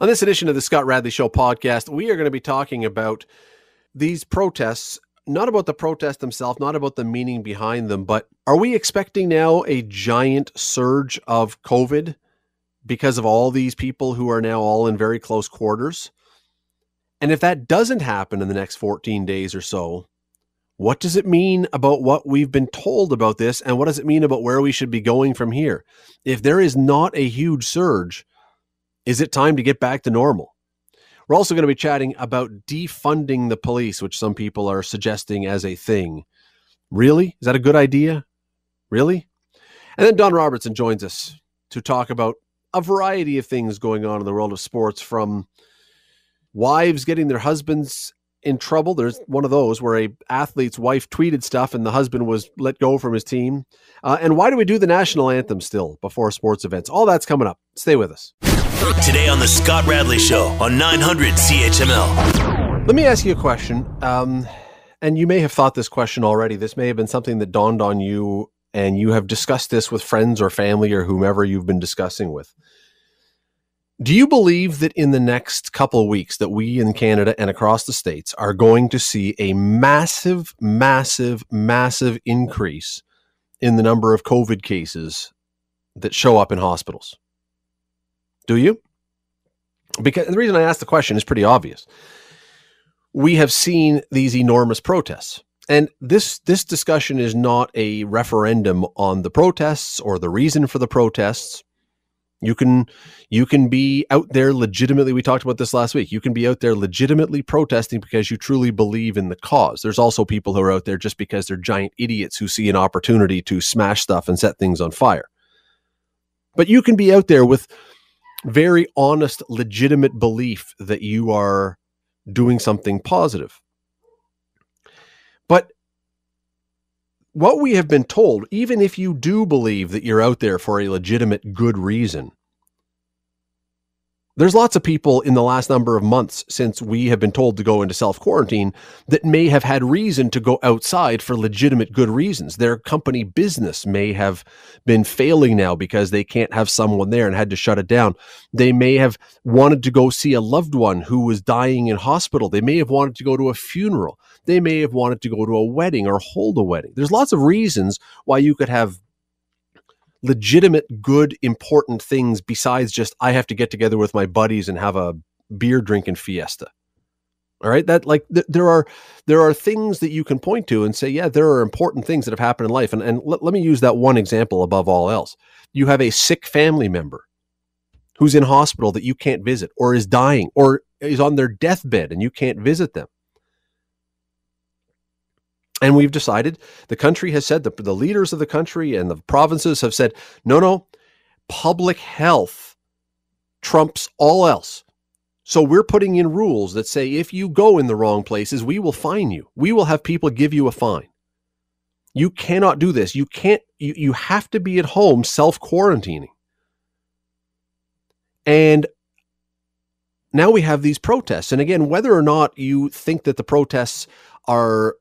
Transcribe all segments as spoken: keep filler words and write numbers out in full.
On this edition of the Scott Radley Show podcast, we are going to be talking about these protests, not about the protests themselves, not about the meaning behind them, but are we expecting now a giant surge of COVID because of all these people who are now all in very close quarters? And if that doesn't happen in the next fourteen days or so, what does it mean about what we've been told about this? And what does it mean about where we should be going from here? If there is not a huge surge, is it time to get back to normal? We're also going to be chatting about defunding the police, which some people are suggesting as a thing. Really? Is that a good idea? Really? And then Don Robertson joins us to talk about a variety of things going on in the world of sports, from wives getting their husbands in trouble. There's one of those where a athlete's wife tweeted stuff and the husband was let go from his team. Uh, and why do we do the national anthem still before sports events? All that's coming up. Stay with us. Today on the Scott Radley Show on nine hundred C H M L. Let me ask you a question, um, and you may have thought this question already. This may have been something that dawned on you, and you have discussed this with friends or family or whomever you've been discussing with. Do you believe that in the next couple of weeks that we in Canada and across the states are going to see a massive, massive, massive increase in the number of COVID cases that show up in hospitals? Do you? Because the reason I asked the question is pretty obvious. We have seen these enormous protests, and this, this discussion is not a referendum on the protests or the reason for the protests. You can, you can be out there legitimately. We talked about this last week. You can be out there legitimately protesting because you truly believe in the cause. There's also people who are out there just because they're giant idiots who see an opportunity to smash stuff and set things on fire. But you can be out there with very honest, legitimate belief that you are doing something positive. But what we have been told, even if you do believe that you're out there for a legitimate good reason, there's lots of people in the last number of months since we have been told to go into self-quarantine that may have had reason to go outside for legitimate good reasons. Their company business may have been failing now because they can't have someone there and had to shut it down. They may have wanted to go see a loved one who was dying in hospital. They may have wanted to go to a funeral. They may have wanted to go to a wedding or hold a wedding. There's lots of reasons why you could have legitimate, good, important things besides just, I have to get together with my buddies and have a beer drinking fiesta. All right. That like th- there are, there are things that you can point to and say, yeah, there are important things that have happened in life. And, and let, let me use that one example above all else. You have a sick family member who's in hospital that you can't visit, or is dying, or is on their deathbed and you can't visit them. And we've decided, the country has said, the, the leaders of the country and the provinces have said, no, no, public health trumps all else. So we're putting in rules that say, if you go in the wrong places, we will fine you. We will have people give you a fine. You cannot do this. You can't, you, you have to be at home self-quarantining. And now we have these protests. And again, whether or not you think that the protests are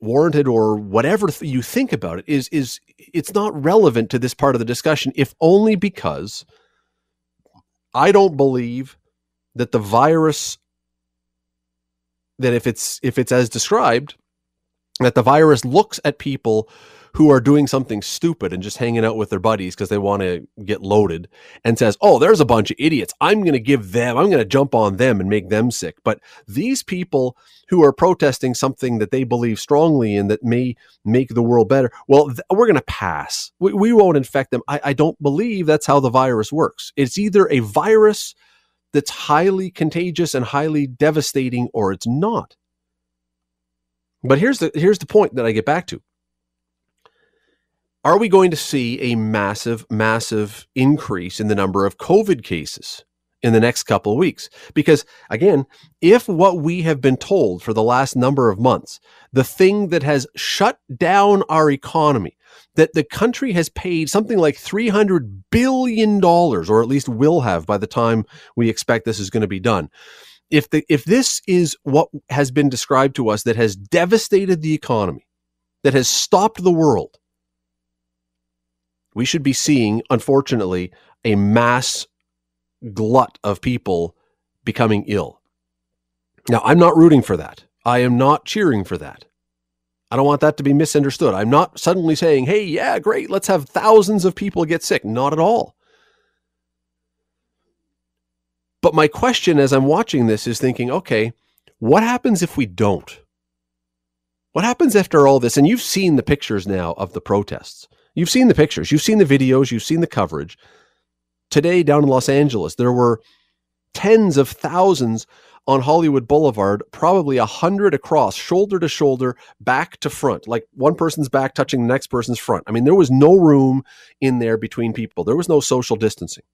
warranted or whatever th- you think about it is, is it's not relevant to this part of the discussion, if only because I don't believe that the virus, that if it's, if it's as described, that the virus looks at people who are doing something stupid and just hanging out with their buddies because they want to get loaded and says, oh, there's a bunch of idiots. I'm going to give them, I'm going to jump on them and make them sick. But these people who are protesting something that they believe strongly in that may make the world better, well, th- we're going to pass. We, we won't infect them. I, I don't believe that's how the virus works. It's either a virus that's highly contagious and highly devastating, or it's not. But here's the, here's the point that I get back to. Are we going to see a massive, massive increase in the number of COVID cases in the next couple of weeks? Because again, if what we have been told for the last number of months, the thing that has shut down our economy, that the country has paid something like three hundred billion dollars, or at least will have by the time we expect this is going to be done. If the, if this is what has been described to us that has devastated the economy, that has stopped the world, we should be seeing, unfortunately, a mass glut of people becoming ill. Now, I'm not rooting for that. I am not cheering for that. I don't want that to be misunderstood. I'm not suddenly saying, hey, yeah, great, let's have thousands of people get sick. Not at all. But my question as I'm watching this is thinking, okay, what happens if we don't? What happens after all this? And you've seen the pictures now of the protests. You've seen the pictures. You've seen the videos. You've seen the coverage. Today down in Los Angeles, there were tens of thousands on Hollywood Boulevard, probably a hundred across, shoulder to shoulder, back to front, like one person's back touching the next person's front. I mean, there was no room in there between people. There was no social distancing.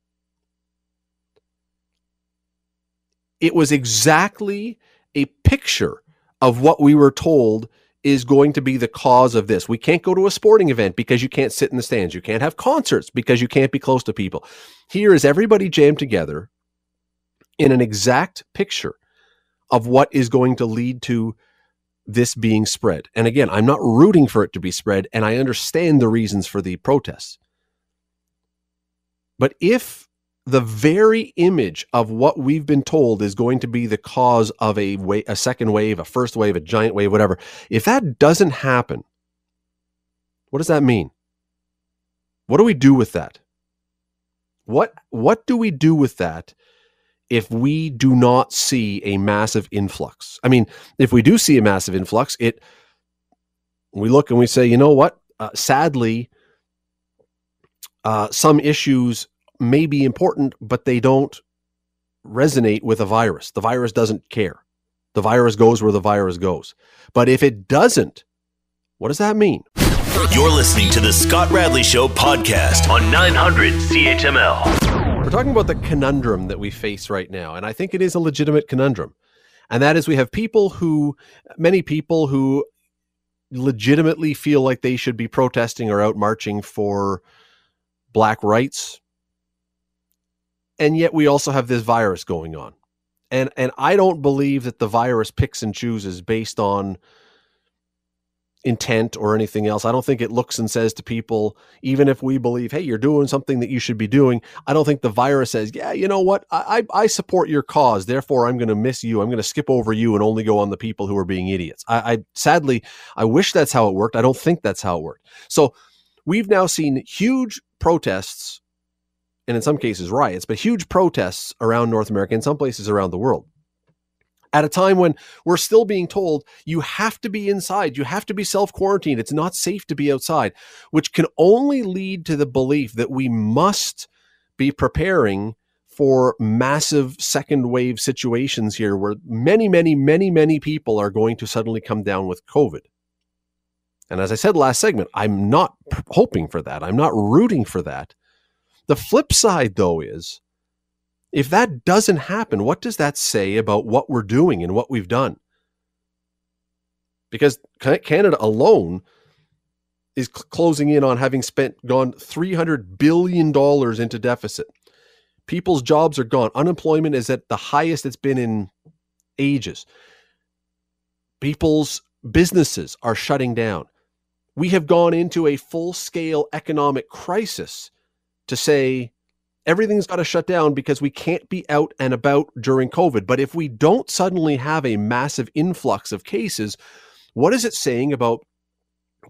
It was exactly a picture of what we were told is going to be the cause of this. We can't go to a sporting event because you can't sit in the stands. You can't have concerts because you can't be close to people. Here is everybody jammed together in an exact picture of what is going to lead to this being spread. And again, I'm not rooting for it to be spread, and I understand the reasons for the protests. But if the very image of what we've been told is going to be the cause of a wa- a second wave, a first wave, a giant wave, whatever, if that doesn't happen, what does that mean? What do we do with that? What, what do we do with that if we do not see a massive influx? I mean, if we do see a massive influx, it we look and we say, you know what? Uh, sadly, uh, some issues may be important, but they don't resonate with a virus. The virus doesn't care. The virus goes where the virus goes. But if it doesn't, what does that mean? You're listening to the Scott Radley Show podcast on nine hundred C H M L. We're talking about the conundrum that we face right now, and I think it is a legitimate conundrum. And that is we have people who, many people who legitimately feel like they should be protesting or out marching for black rights. And yet we also have this virus going on. And, and I don't believe that the virus picks and chooses based on intent or anything else. I don't think it looks and says to people, even if we believe, hey, you're doing something that you should be doing, I don't think the virus says, yeah, you know what? I I, I support your cause. Therefore, I'm going to miss you. I'm going to skip over you and only go on the people who are being idiots. I, I sadly, I wish that's how it worked. I don't think that's how it worked. So we've now seen huge protests and in some cases riots, but huge protests around North America and some places around the world. At a time when we're still being told you have to be inside, you have to be self-quarantined, it's not safe to be outside, which can only lead to the belief that we must be preparing for massive second wave situations here where many, many, many, many people are going to suddenly come down with COVID. And as I said last segment, I'm not hoping for that. I'm not rooting for that. The flip side, though, is if that doesn't happen, what does that say about what we're doing and what we've done? Because Canada alone is cl- closing in on having spent gone three hundred billion dollars into deficit. People's jobs are gone. Unemployment is at the highest it's been in ages. People's businesses are shutting down. We have gone into a full-scale economic crisis to say, everything's got to shut down because we can't be out and about during COVID. But if we don't suddenly have a massive influx of cases, what is it saying about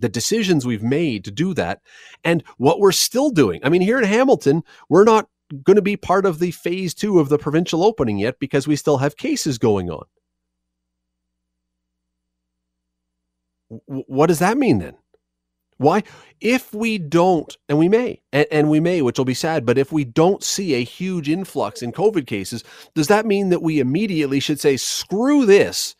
the decisions we've made to do that and what we're still doing? I mean, here in Hamilton, we're not going to be part of the phase two of the provincial opening yet because we still have cases going on. W- what does that mean then? Why? If we don't, and we may, and, and we may, which will be sad, but if we don't see a huge influx in COVID cases, does that mean that we immediately should say, screw this?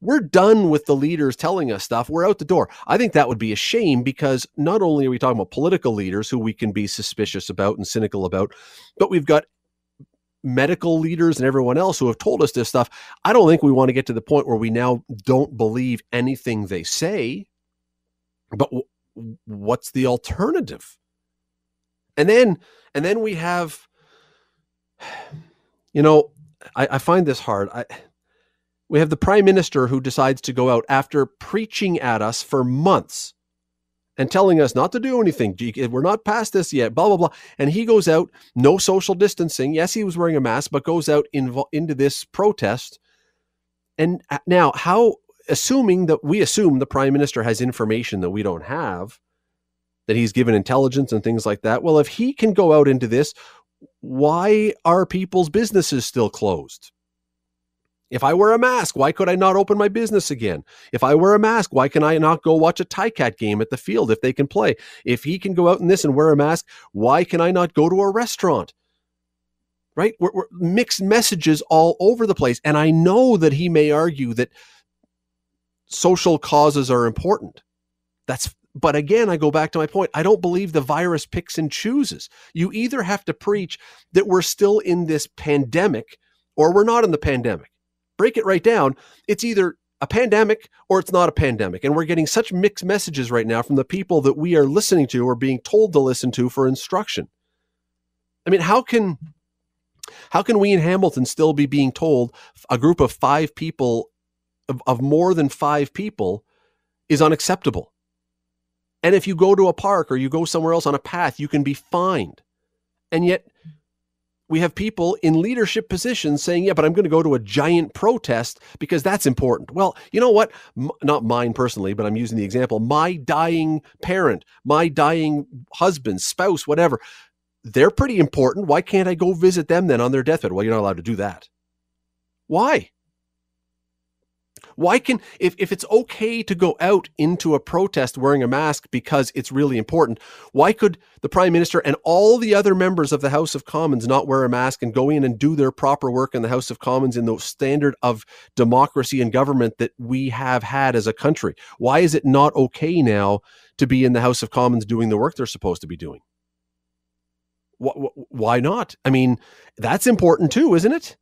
We're done with the leaders telling us stuff. We're out the door. I think that would be a shame because not only are we talking about political leaders who we can be suspicious about and cynical about, but we've got medical leaders and everyone else who have told us this stuff. I don't think we want to get to the point where we now don't believe anything they say, but w- what's the alternative? And then, and then we have, you know, I, I find this hard. I, we have the prime minister who decides to go out after preaching at us for months and telling us not to do anything. We're not past this yet, blah, blah, blah. And he goes out, no social distancing. Yes, he was wearing a mask, but goes out invo- into this protest. And now how, assuming that we assume the prime minister has information that we don't have, that he's given intelligence and things like that. Well, if he can go out into this, why are people's businesses still closed? If I wear a mask, why could I not open my business again? If I wear a mask, why can I not go watch a Ticat game at the field if they can play? If he can go out in this and wear a mask, why can I not go to a restaurant? Right? We're, we're mixed messages all over the place. And I know that he may argue that social causes are important. That's, but again, I go back to my point. I don't believe the virus picks and chooses. You either have to preach that we're still in this pandemic or we're not in the pandemic. Break it right down. It's either a pandemic or it's not a pandemic. And we're getting such mixed messages right now from the people that we are listening to or being told to listen to for instruction. I mean, how can, how can we in Hamilton still be being told a group of five people of, of more than five people is unacceptable? And if you go to a park or you go somewhere else on a path, you can be fined. And yet we have people in leadership positions saying, yeah, but I'm going to go to a giant protest because that's important. Well, you know what? M- not mine personally, but I'm using the example. My dying parent, my dying husband, spouse, whatever, they're pretty important. Why can't I go visit them then on their deathbed? Well, you're not allowed to do that. Why? Why can, if, if it's okay to go out into a protest wearing a mask because it's really important, why could the Prime Minister and all the other members of the House of Commons not wear a mask and go in and do their proper work in the House of Commons in the standard of democracy and government that we have had as a country? Why is it not okay now to be in the House of Commons doing the work they're supposed to be doing? Why, why not? I mean, that's important too, isn't it?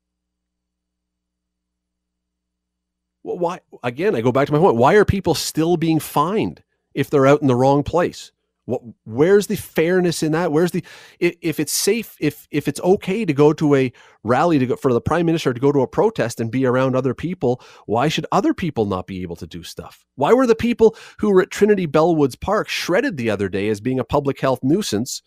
Well, why, again, I go back to my point. Why are people still being fined if they're out in the wrong place? What, where's the fairness in that? Where's the, if, if it's safe, if, if it's okay to go to a rally to go for the prime minister to go to a protest and be around other people, why should other people not be able to do stuff? Why were the people who were at Trinity Bellwoods Park shredded the other day as being a public health nuisance?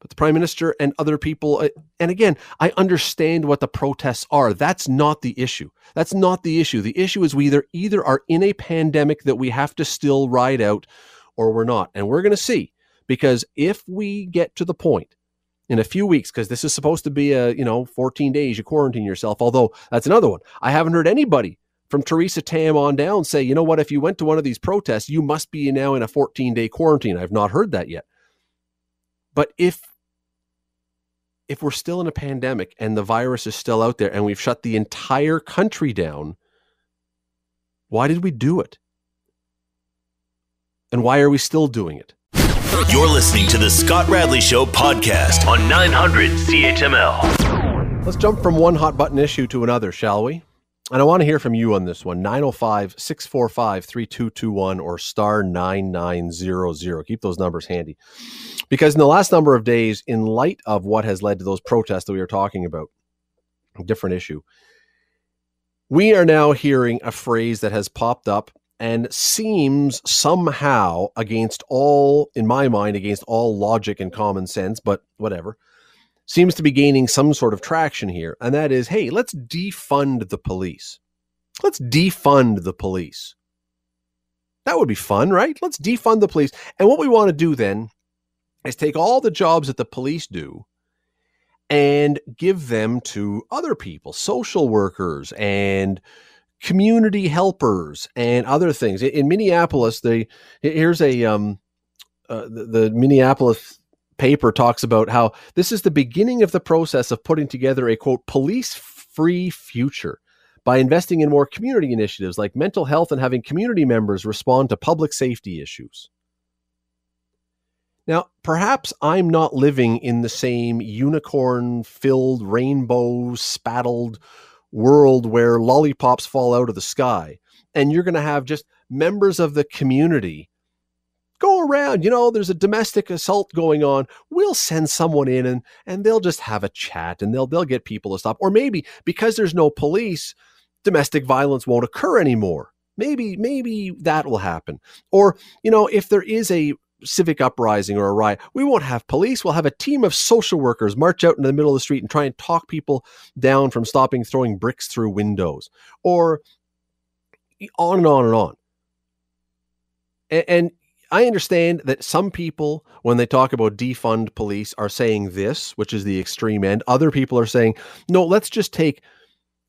But the prime minister and other people, and again, I understand what the protests are. That's not the issue. That's not the issue. The issue is we either, either are in a pandemic that we have to still ride out or we're not. And we're going to see, because if we get to the point in a few weeks, because this is supposed to be a, you know, fourteen days, you quarantine yourself. Although that's another one. I haven't heard anybody from Teresa Tam on down say, you know what, if you went to one of these protests, you must be now in a fourteen day quarantine. I've not heard that yet. But if, If we're still in a pandemic and the virus is still out there and we've shut the entire country down, why did we do it? And why are we still doing it? You're listening to the Scott Radley Show podcast on nine hundred C H M L. Let's jump from one hot button issue to another, shall we? And I want to hear from you on this one. nine oh five, six four five, three two two one or star nine nine zero zero. Keep those numbers handy. Because in the last number of days, in light of what has led to those protests that we were talking about, a different issue, we are now hearing a phrase that has popped up and seems somehow against all, in my mind, against all logic and common sense, but whatever, seems to be gaining some sort of traction here. And that is, hey, let's defund the police. Let's defund the police. That would be fun, right? Let's defund the police. And what we want to do then is take all the jobs that the police do and give them to other people, social workers and community helpers and other things. In, in Minneapolis, they, here's a, um, uh, the, the Minneapolis paper talks about how this is the beginning of the process of putting together a, quote, police-free future by investing in more community initiatives like mental health and having community members respond to public safety issues. Now, perhaps I'm not living in the same unicorn-filled, rainbow-spattled world where lollipops fall out of the sky, and you're going to have just members of the community go around, you know, there's a domestic assault going on. We'll send someone in and, and they'll just have a chat and they'll, they'll get people to stop. Or maybe because there's no police, domestic violence won't occur anymore. Maybe, maybe that will happen. Or, you know, if there is a civic uprising or a riot, we won't have police. We'll have a team of social workers march out into the middle of the street and try and talk people down from stopping throwing bricks through windows, or on and on and on. And, and I understand that some people, when they talk about defund police, are saying this, which is the extreme end. Other people are saying, no, let's just take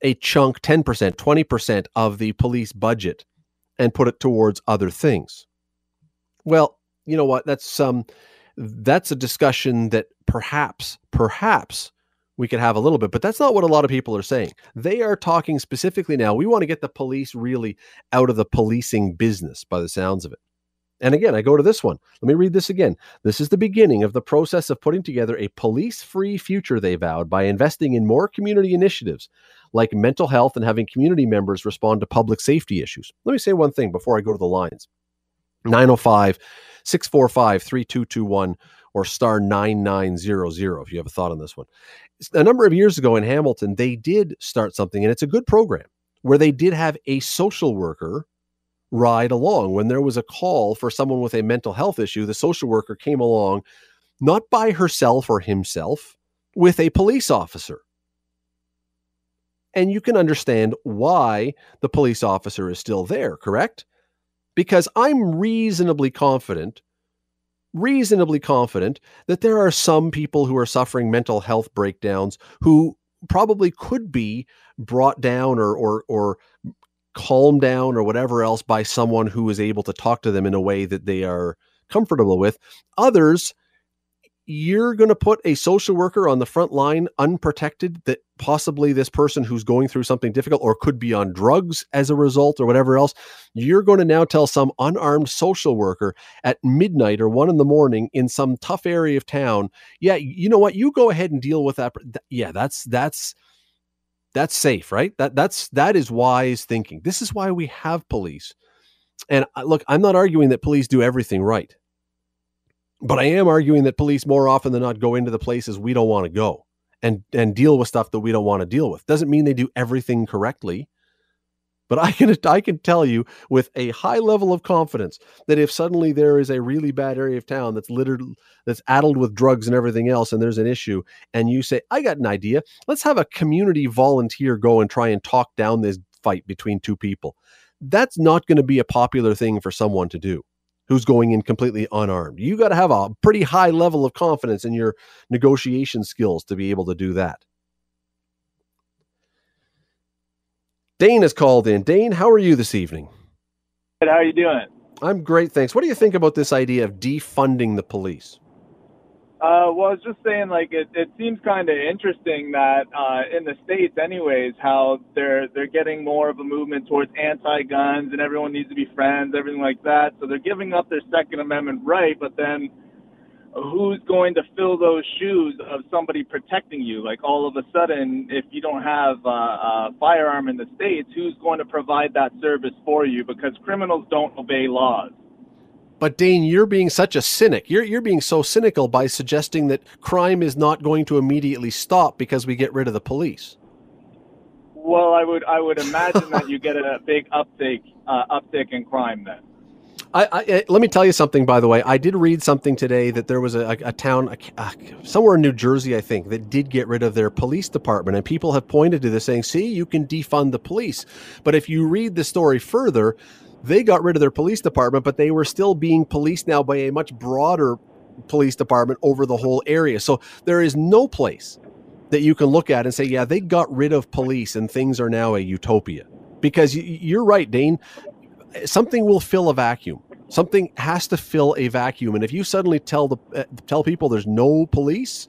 a chunk, ten percent, twenty percent of the police budget and put it towards other things. Well, you know what? That's um, that's a discussion that perhaps, perhaps we could have a little bit, but that's not what a lot of people are saying. They are talking specifically now, we want to get the police really out of the policing business by the sounds of it. And again, I go to this one. Let me read this again. This is the beginning of the process of putting together a police-free future, they vowed, by investing in more community initiatives like mental health and having community members respond to public safety issues. Let me say one thing before I go to the lines. nine oh five, six four five, three two two one or star nine nine zero zero if you have a thought on this one. A number of years ago in Hamilton, they did start something, and it's a good program, where they did have a social worker ride along. When there was a call for someone with a mental health issue, the social worker came along, not by herself or himself, with a police officer. And you can understand why the police officer is still there, correct? Because I'm reasonably confident, reasonably confident that there are some people who are suffering mental health breakdowns who probably could be brought down or or or calmed down or whatever else by someone who is able to talk to them in a way that they are comfortable with. Others, you're going to put a social worker on the front line unprotected, that possibly this person who's going through something difficult or could be on drugs as a result or whatever else, you're going to now tell some unarmed social worker at midnight or one in the morning in some tough area of town, yeah, you know what, you go ahead and deal with that. Yeah, that's, that's, that's safe, right? That, that's, that is wise thinking. This is why we have police. And look, I'm not arguing that police do everything right. But I am arguing that police more often than not go into the places we don't want to go and, and deal with stuff that we don't want to deal with. Doesn't mean they do everything correctly. But I can, I can tell you with a high level of confidence that if suddenly there is a really bad area of town that's littered, that's addled with drugs and everything else, and there's an issue, and you say, I got an idea. Let's have a community volunteer go and try and talk down this fight between two people. That's not going to be a popular thing for someone to do who's going in completely unarmed. You got to have a pretty high level of confidence in your negotiation skills to be able to do that. Dane has called in. Dane, how are you this evening? Good, how are you doing? I'm great, thanks. What do you think about this idea of defunding the police? Uh, well, I was just saying, like, it, it seems kind of interesting that uh, in the States anyways, how they're they're getting more of a movement towards anti-guns and everyone needs to be friends, everything like that. So they're giving up their Second Amendment right, but then who's going to fill those shoes of somebody protecting you? Like, all of a sudden, if you don't have a, a firearm in the States, who's going to provide that service for you? Because criminals don't obey laws. But Dane, you're being such a cynic. You're you're being so cynical by suggesting that crime is not going to immediately stop because we get rid of the police. Well, I would I would imagine that you get a big uptick uh, uptick in crime then. I, I, let me tell you something, by the way. I did read something today that there was a, a, a town a, uh, somewhere in New Jersey, I think, that did get rid of their police department. And people have pointed to this saying, see, you can defund the police. But if you read the story further, they got rid of their police department, but they were still being policed now by a much broader police department over the whole area. So there is no place that you can look at and say, yeah, they got rid of police and things are now a utopia. Because you're right, Dane. Something will fill a vacuum. Something has to fill a vacuum. And if you suddenly tell the uh, tell people there's no police,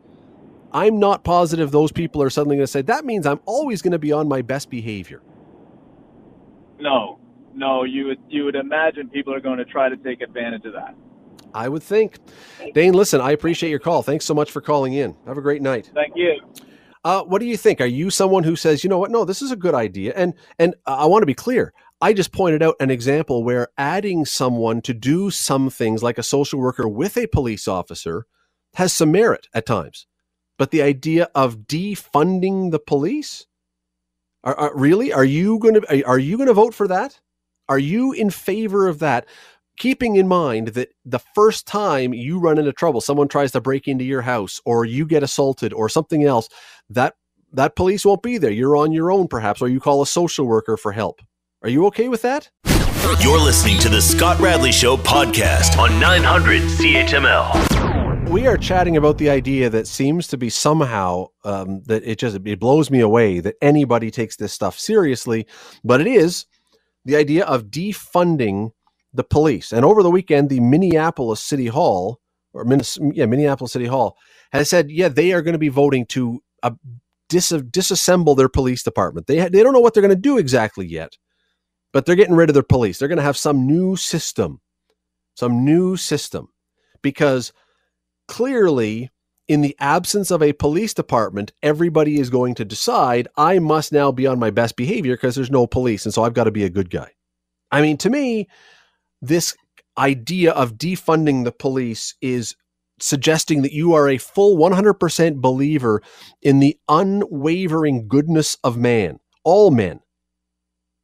I'm not positive those people are suddenly going to say, that means I'm always going to be on my best behavior. No, no, you would, you would imagine people are going to try to take advantage of that. I would think. Dane, listen, I appreciate your call. Thanks so much for calling in. Have a great night. Thank you. Uh, what do you think? Are you someone who says, you know what, no, this is a good idea? And, and I want to be clear. I just pointed out an example where adding someone to do some things like a social worker with a police officer has some merit at times. But the idea of defunding the police, are, are, really, are you going to are you going to vote for that? Are you in favor of that? Keeping in mind that the first time you run into trouble, someone tries to break into your house or you get assaulted or something else, that that police won't be there. You're on your own, perhaps, or you call a social worker for help. Are you okay with that? You're listening to the Scott Radley Show podcast on nine hundred C H M L. We are chatting about the idea that seems to be somehow um, that it just it blows me away that anybody takes this stuff seriously, but it is the idea of defunding the police. And over the weekend, the Minneapolis City Hall, or Min- yeah, Minneapolis City Hall, has said, yeah, they are going to be voting to uh, dis- disassemble their police department. They ha- they don't know what they're going to do exactly yet, but they're getting rid of their police. They're going to have some new system, some new system, because clearly in the absence of a police department, everybody is going to decide, I must now be on my best behavior because there's no police, and so I've got to be a good guy. I mean, to me, this idea of defunding the police is suggesting that you are a full one hundred percent believer in the unwavering goodness of man, all men.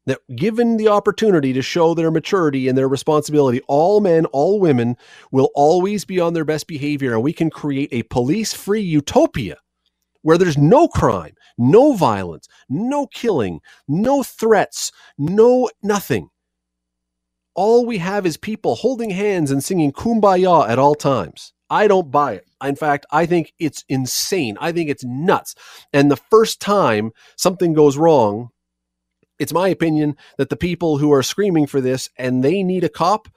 That given the opportunity to show their maturity and their responsibility, all men, all women will always be on their best behavior, and we can create a police-free utopia where there's no crime, no violence, no killing, no threats, no nothing. All we have is people holding hands and singing Kumbaya at all times. I don't buy it. In fact, I think it's insane. I think it's nuts. And the first time something goes wrong, it's my opinion that the people who are screaming for this and they need a cop,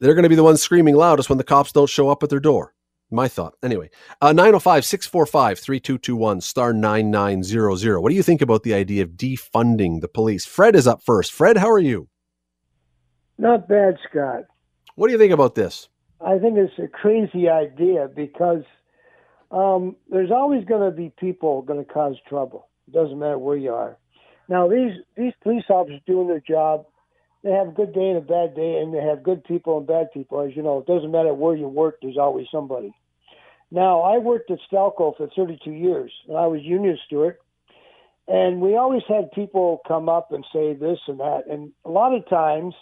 they're going to be the ones screaming loudest when the cops don't show up at their door. My thought. Anyway, uh, nine oh five, six four five, three two two one, star nine nine zero zero. What do you think about the idea of defunding the police? Fred is up first. Fred, how are you? Not bad, Scott. What do you think about this? I think it's a crazy idea because um, there's always going to be people going to cause trouble. It doesn't matter where you are. Now, these, these police officers doing their job, they have a good day and a bad day, and they have good people and bad people. As you know, it doesn't matter where you work, there's always somebody. Now, I worked at Stelco for thirty-two years, and I was union steward. And we always had people come up and say this and that. And a lot of times,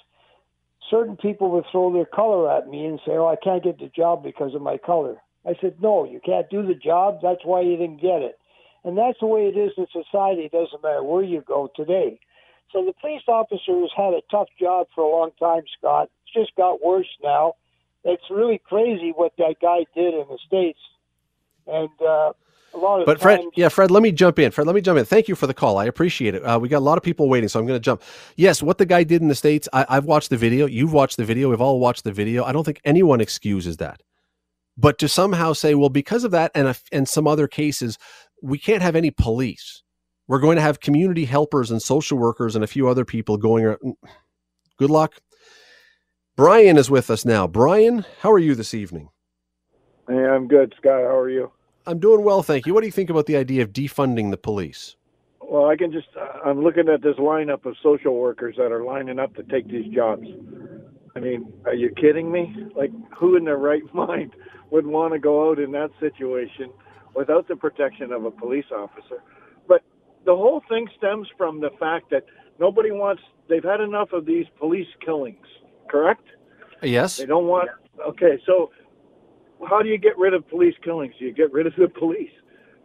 certain people would throw their color at me and say, oh, I can't get the job because of my color. I said, no, you can't do the job. That's why you didn't get it. And that's the way it is in society. It doesn't matter where you go today. So the police officers had a tough job for a long time, Scott. It's just got worse now. It's really crazy what that guy did in the States. And uh, a lot of But Fred, times- yeah, Fred, let me jump in. Fred, let me jump in. Thank you for the call. I appreciate it. Uh, we got a lot of people waiting, so I'm going to jump. Yes, what the guy did in the States, I- I've watched the video. You've watched the video. We've all watched the video. I don't think anyone excuses that. But to somehow say, well, because of that and a, and some other cases, we can't have any police. We're going to have community helpers and social workers and a few other people going around. Good luck. Brian is with us now. Brian, how are you this evening? Hey, I'm good, Scott. How are you? I'm doing well, thank you. What do you think about the idea of defunding the police? Well, I can just, I'm looking at this lineup of social workers that are lining up to take these jobs. I mean, are you kidding me? Like, who in their right mind would want to go out in that situation without the protection of a police officer? But the whole thing stems from the fact that nobody wants, they've had enough of these police killings, correct? Yes. They don't want, okay, so how do you get rid of police killings? You get rid of the police.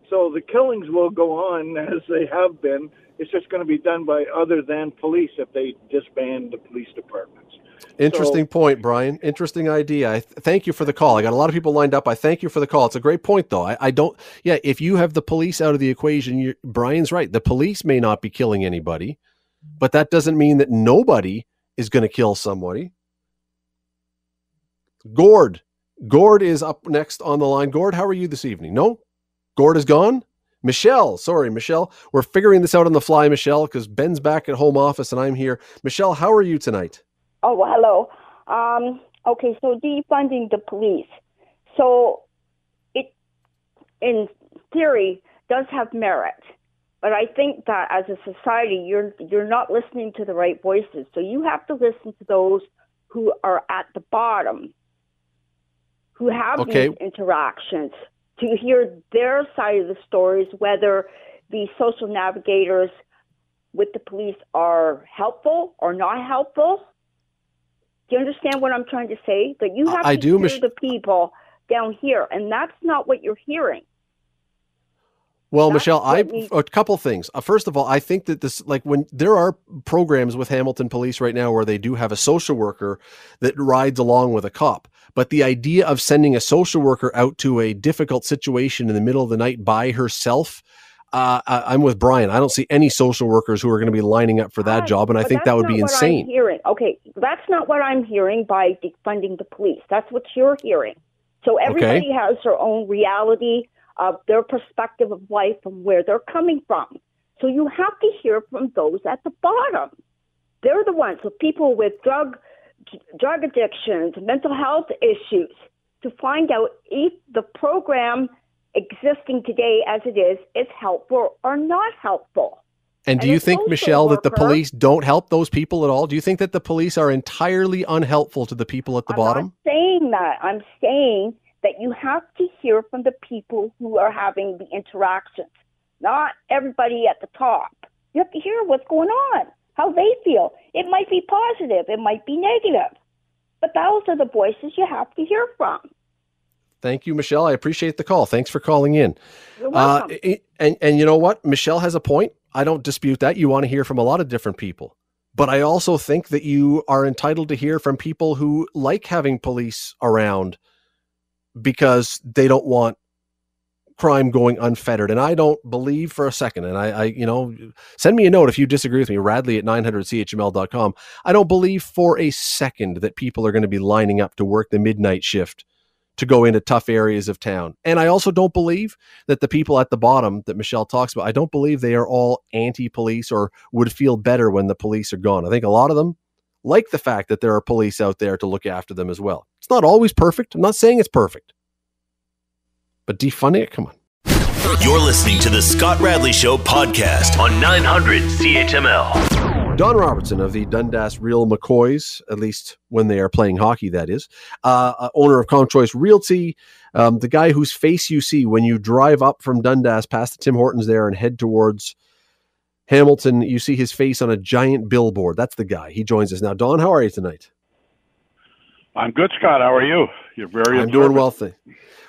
So the killings will go on as they have been. It's just going to be done by other than police if they disband the police departments. Interesting so, point, Brian. Interesting idea. I th- thank you for the call. I got a lot of people lined up. I thank you for the call. It's a great point, though. I, I don't. Yeah, if you have the police out of the equation, you're, Brian's right. The police may not be killing anybody, but that doesn't mean that nobody is going to kill somebody. Gord, Gord is up next on the line. Gord, how are you this evening? No, Gord is gone. Michelle, sorry, Michelle. We're figuring this out on the fly, Michelle, because Ben's back at home office and I'm here. Michelle, how are you tonight? Oh, hello. Um, okay, so defunding the police. So it, in theory, does have merit. But I think that as a society, you're you're not listening to the right voices. So you have to listen to those who are at the bottom, who have okay. these interactions, to hear their side of the stories, whether the social navigators with the police are helpful or not helpful. Do you understand what I'm trying to say? That you have I to do, hear Mich- the people down here, and that's not what you're hearing. Well, that's Michelle, I we- a couple things. Uh, first of all, I think that this, like when there are programs with Hamilton Police right now where they do have a social worker that rides along with a cop. But the idea of sending a social worker out to a difficult situation in the middle of the night by herself, uh, I, I'm with Brian. I don't see any social workers who are going to be lining up for that right. job, and I but think that would be insane. I'm hearing. Okay, that's not what I'm hearing by defunding the police. That's what you're hearing. So everybody okay. has their own reality of their perspective of life and where they're coming from. So you have to hear from those at the bottom. They're the ones, so people with drug drug addictions, mental health issues, to find out if the program existing today as it is, is helpful or not helpful. And do and you think, Michelle, worker, that the police don't help those people at all? Do you think that the police are entirely unhelpful to the people at the I'm bottom? I'm not saying that. I'm saying that you have to hear from the people who are having the interactions, not everybody at the top. You have to hear what's going on, how they feel. It might be positive, it might be negative, but those are the voices you have to hear from. Thank you, Michelle. I appreciate the call. Thanks for calling in. You're welcome. Uh, and, and you know what? Michelle has a point. I don't dispute that. You want to hear from a lot of different people. But I also think that you are entitled to hear from people who like having police around because they don't want crime going unfettered. And I don't believe for a second, and I, I, you know, send me a note if you disagree with me, Radley at nine hundred C H M L dot com. I don't believe for a second that people are going to be lining up to work the midnight shift to go into tough areas of town. And I also don't believe that the people at the bottom that Michelle talks about, I don't believe they are all anti-police or would feel better when the police are gone. I think a lot of them like the fact that there are police out there to look after them as well. It's not always perfect. I'm not saying it's perfect. But defunding it, come on. You're listening to the Scott Radley Show podcast on nine hundred C H M L. Don Robertson of the Dundas Real McCoys, at least when they are playing hockey, that is, uh, owner of ComChoice Realty, um, the guy whose face you see when you drive up from Dundas past the Tim Hortons there and head towards Hamilton. You see his face on a giant billboard. That's the guy. He joins us now. Don, how are you tonight? I'm good, Scott. How are you? You're very I'm observant. doing well. Th-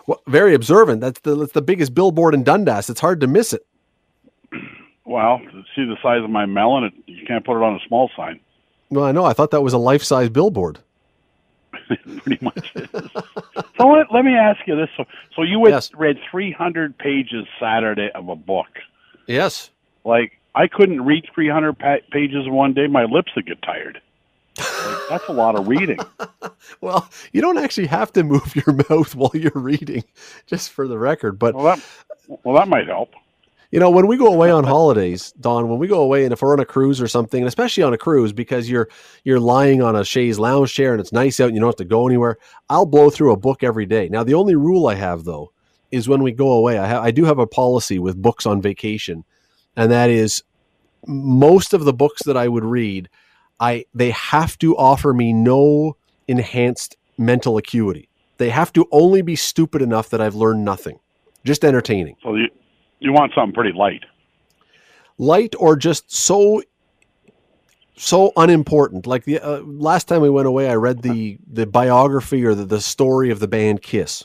well, very observant. That's the that's the biggest billboard in Dundas. It's hard to miss it. Well, see the size of my melon. It, you can't put it on a small sign. No, I know. I thought that was a life-size billboard. Pretty much. So let, let me ask you this. So, so you had yes. read three hundred pages Saturday of a book. Yes. Like, I couldn't read three hundred pa- pages in one day. My lips would get tired. Like, that's a lot of reading. Well, you don't actually have to move your mouth while you're reading, just for the record. But well, that, well, that might help. You know, when we go away on holidays, Don, when we go away and if we're on a cruise or something, and especially on a cruise, because you're you're lying on a chaise lounge chair and it's nice out and you don't have to go anywhere, I'll blow through a book every day. Now, the only rule I have, though, is when we go away, I, ha- I do have a policy with books on vacation, and that is most of the books that I would read I they have to offer me no enhanced mental acuity. They have to only be stupid enough that I've learned nothing, just entertaining. So you, you want something pretty light, light or just so so unimportant. Like the uh, last time we went away, I read the the biography or the, the story of the band Kiss.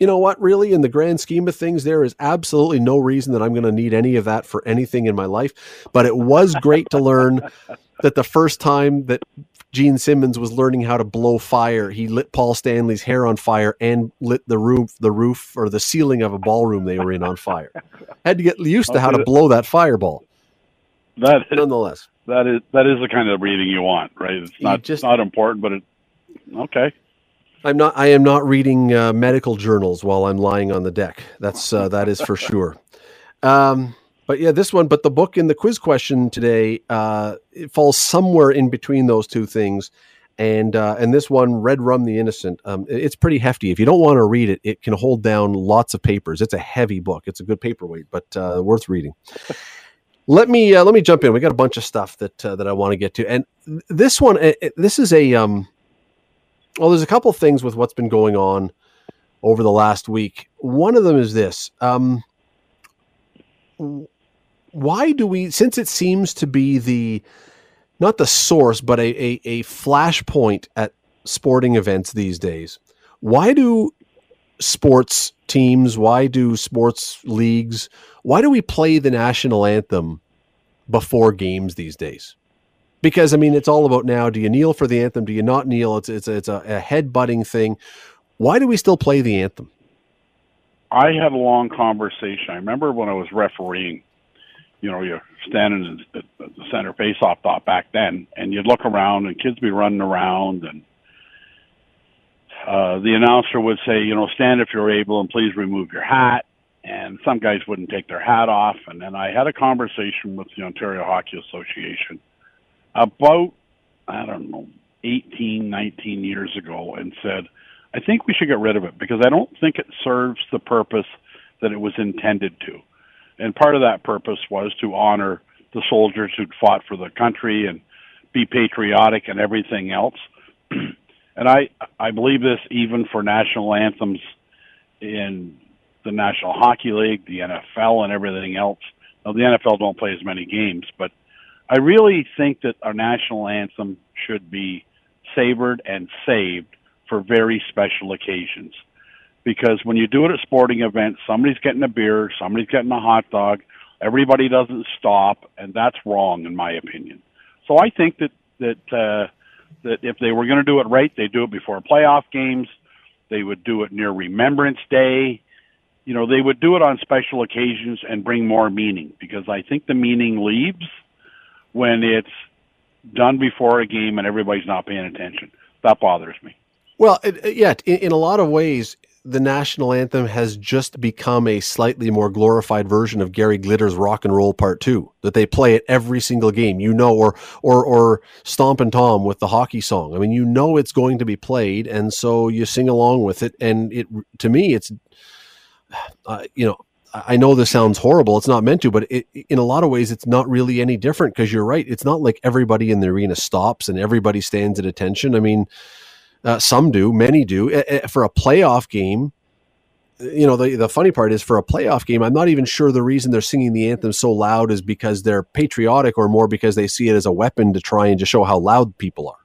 You know what? Really, in the grand scheme of things, there is absolutely no reason that I'm going to need any of that for anything in my life. But it was great to learn that the first time that Gene Simmons was learning how to blow fire, he lit Paul Stanley's hair on fire and lit the roof, the roof or the ceiling of a ballroom they were in on fire. Had to get used to how to blow that fireball. That is, nonetheless, that is that is the kind of reading you want, right? It's not just not important, but it okay. I'm not. I am not reading uh, medical journals while I'm lying on the deck. That's uh, that is for sure. Um, but yeah, this one. But the book in the quiz question today uh, it falls somewhere in between those two things, and uh, and this one, Red Rum the Innocent. Um, it's pretty hefty. If you don't want to read it, it can hold down lots of papers. It's a heavy book. It's a good paperweight, but uh, worth reading. Let me uh, let me jump in. We got a bunch of stuff that uh, that I want to get to, and this one. It, this is a. Um, Well, there's a couple of things with what's been going on over the last week. One of them is this. Um, why do we, since it seems to be the, not the source, but a, a, a flashpoint at sporting events these days, why do sports teams, why do sports leagues, why do we play the national anthem before games these days? Because, I mean, it's all about now, do you kneel for the anthem? Do you not kneel? It's it's it's a, a head-butting thing. Why do we still play the anthem? I had a long conversation. I remember when I was refereeing, you know, you're standing at the center face-off dot back then, and you'd look around, and kids be running around, and uh, the announcer would say, you know, stand if you're able, and please remove your hat. And some guys wouldn't take their hat off. And then I had a conversation with the Ontario Hockey Association about, I don't know, eighteen, nineteen years ago, and said, I think we should get rid of it because I don't think it serves the purpose that it was intended to. And part of that purpose was to honor the soldiers who'd fought for the country and be patriotic and everything else. And I, I believe this even for national anthems in the National Hockey League, the N F L, and everything else. Now, the N F L don't play as many games, but I really think that our national anthem should be savored and saved for very special occasions. Because when you do it at sporting events, somebody's getting a beer, somebody's getting a hot dog, everybody doesn't stop, and that's wrong in my opinion. So I think that, that, uh, that if they were going to do it right, they'd do it before playoff games. They would do it near Remembrance Day. You know, they would do it on special occasions and bring more meaning, because I think the meaning leaves when it's done before a game and everybody's not paying attention. That bothers me. Well, it, yeah, in, in a lot of ways, the national anthem has just become a slightly more glorified version of Gary Glitter's Rock and Roll Part Two, that they play at every single game, you know, or, or, or Stompin' Tom with the hockey song. I mean, you know, it's going to be played. And so you sing along with it. And it, to me, it's, uh, you know, I know this sounds horrible. It's not meant to, but it, in a lot of ways, it's not really any different, because you're right. It's not like everybody in the arena stops and everybody stands at attention. I mean, uh, some do, many do. Uh, for a playoff game, you know, the, the funny part is, for a playoff game, I'm not even sure the reason they're singing the anthem so loud is because they're patriotic, or more because they see it as a weapon to try and just show how loud people are.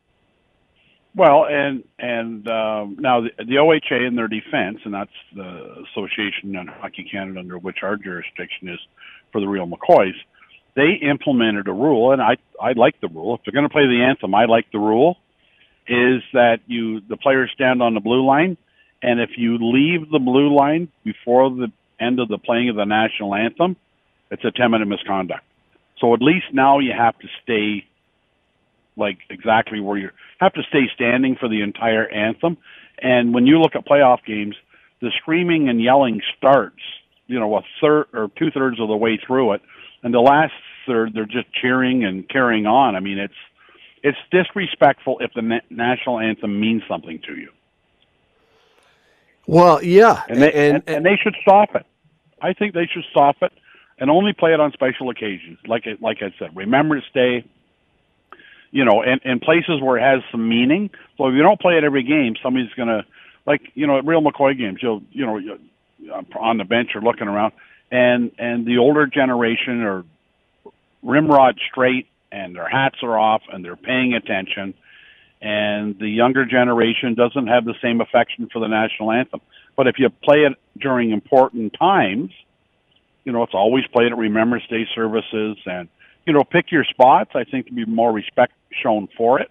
Well, and and uh, now the, the O H A, in their defense, and that's the Association on Hockey Canada, under which our jurisdiction is for the Real McCoys, they implemented a rule, and I, I like the rule. If they're going to play the anthem, I like the rule, is that you the players stand on the blue line, and if you leave the blue line before the end of the playing of the national anthem, it's a ten-minute misconduct. So at least now you have to stay like exactly where you have to stay standing for the entire anthem. And when you look at playoff games, the screaming and yelling starts, you know, a third or two thirds of the way through it. And the last third, they're just cheering and carrying on. I mean, it's, it's disrespectful if the na- national anthem means something to you. Well, yeah. And they, and, and, and they should stop it. I think they should stop it and only play it on special occasions. Like, like I said, Remembrance Day, you know, and, and places where it has some meaning. So if you don't play it every game, somebody's going to, like, you know, at Real McCoy games, you'll, you know, you'll, on the bench or looking around, and, and the older generation are rimrod straight and their hats are off and they're paying attention. And the younger generation doesn't have the same affection for the national anthem. But if you play it during important times, you know, it's always played at Remembrance Day services, and, you know, pick your spots. I think to be more respect shown for it,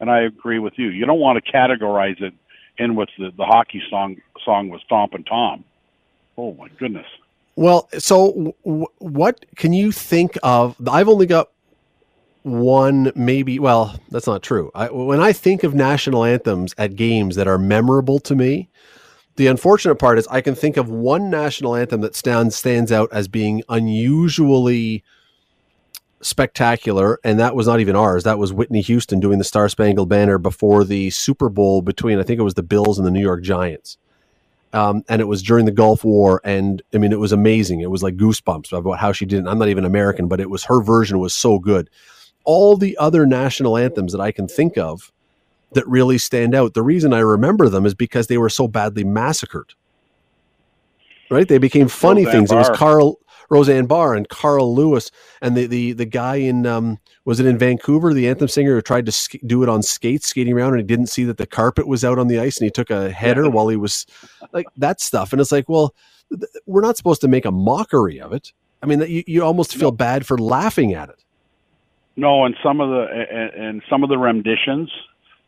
and I agree with you. You don't want to categorize it in with the, the hockey song song with Stompin' Tom. Oh my goodness! Well, so w- what can you think of? I've only got one, maybe. Well, that's not true. I, when I think of national anthems at games that are memorable to me, the unfortunate part is I can think of one national anthem that stands stands out as being unusually spectacular, and that was not even ours. That was Whitney Houston doing the Star Spangled Banner before the Super Bowl between, I think it was the Bills and the New York Giants. Um, and it was during the Gulf War, and I mean, it was amazing. It was like goosebumps about how she did it. I'm not even American, but it was, her version was so good. All the other national anthems that I can think of that really stand out, the reason I remember them is because they were so badly massacred. Right? They became funny things. It was Carl Roseanne Barr and Carl Lewis, and the the the guy in um was it in Vancouver, the anthem singer who tried to sk- do it on skates, skating around, and he didn't see that the carpet was out on the ice, and he took a header yeah. while he was like that stuff. And it's like, well, th- we're not supposed to make a mockery of it. I mean, you you almost feel bad for laughing at it. No, and some of the and some of the renditions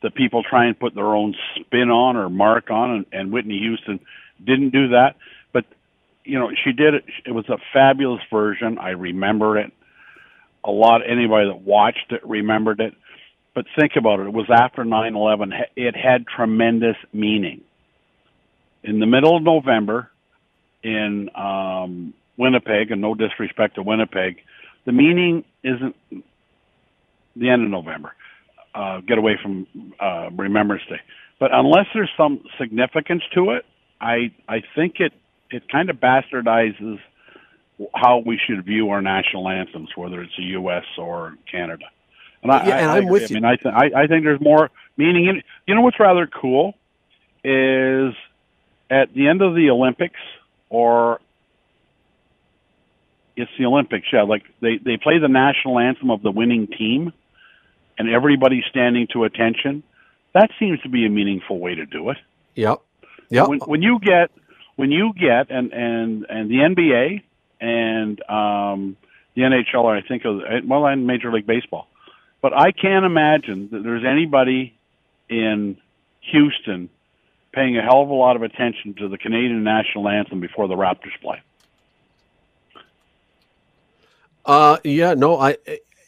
that people try and put their own spin on or mark on, and, and Whitney Houston didn't do that, but you know she did it. It was a fabulous version. I remember it a lot. Anybody that watched it remembered it. But think about it. It was after nine eleven. It had tremendous meaning. In the middle of November, in um, Winnipeg, and no disrespect to Winnipeg, the meaning isn't. The end of November, uh, get away from uh, Remembrance Day. But unless there's some significance to it, I I think it, it kind of bastardizes how we should view our national anthems, whether it's the U S or Canada. And I, yeah, I, and I'm I, with I mean, you. I, th- I I think there's more meaning in it. You know what's rather cool is at the end of the Olympics, or it's the Olympics, yeah, like they, they play the national anthem of the winning team, and everybody's standing to attention. That seems to be a meaningful way to do it. Yep. Yep. When, when you get, when you get, and and, and the N B A and um, the N H L, or I think, of, well, and Major League Baseball, but I can't imagine that there's anybody in Houston paying a hell of a lot of attention to the Canadian national anthem before the Raptors play. Uh, yeah, no, I.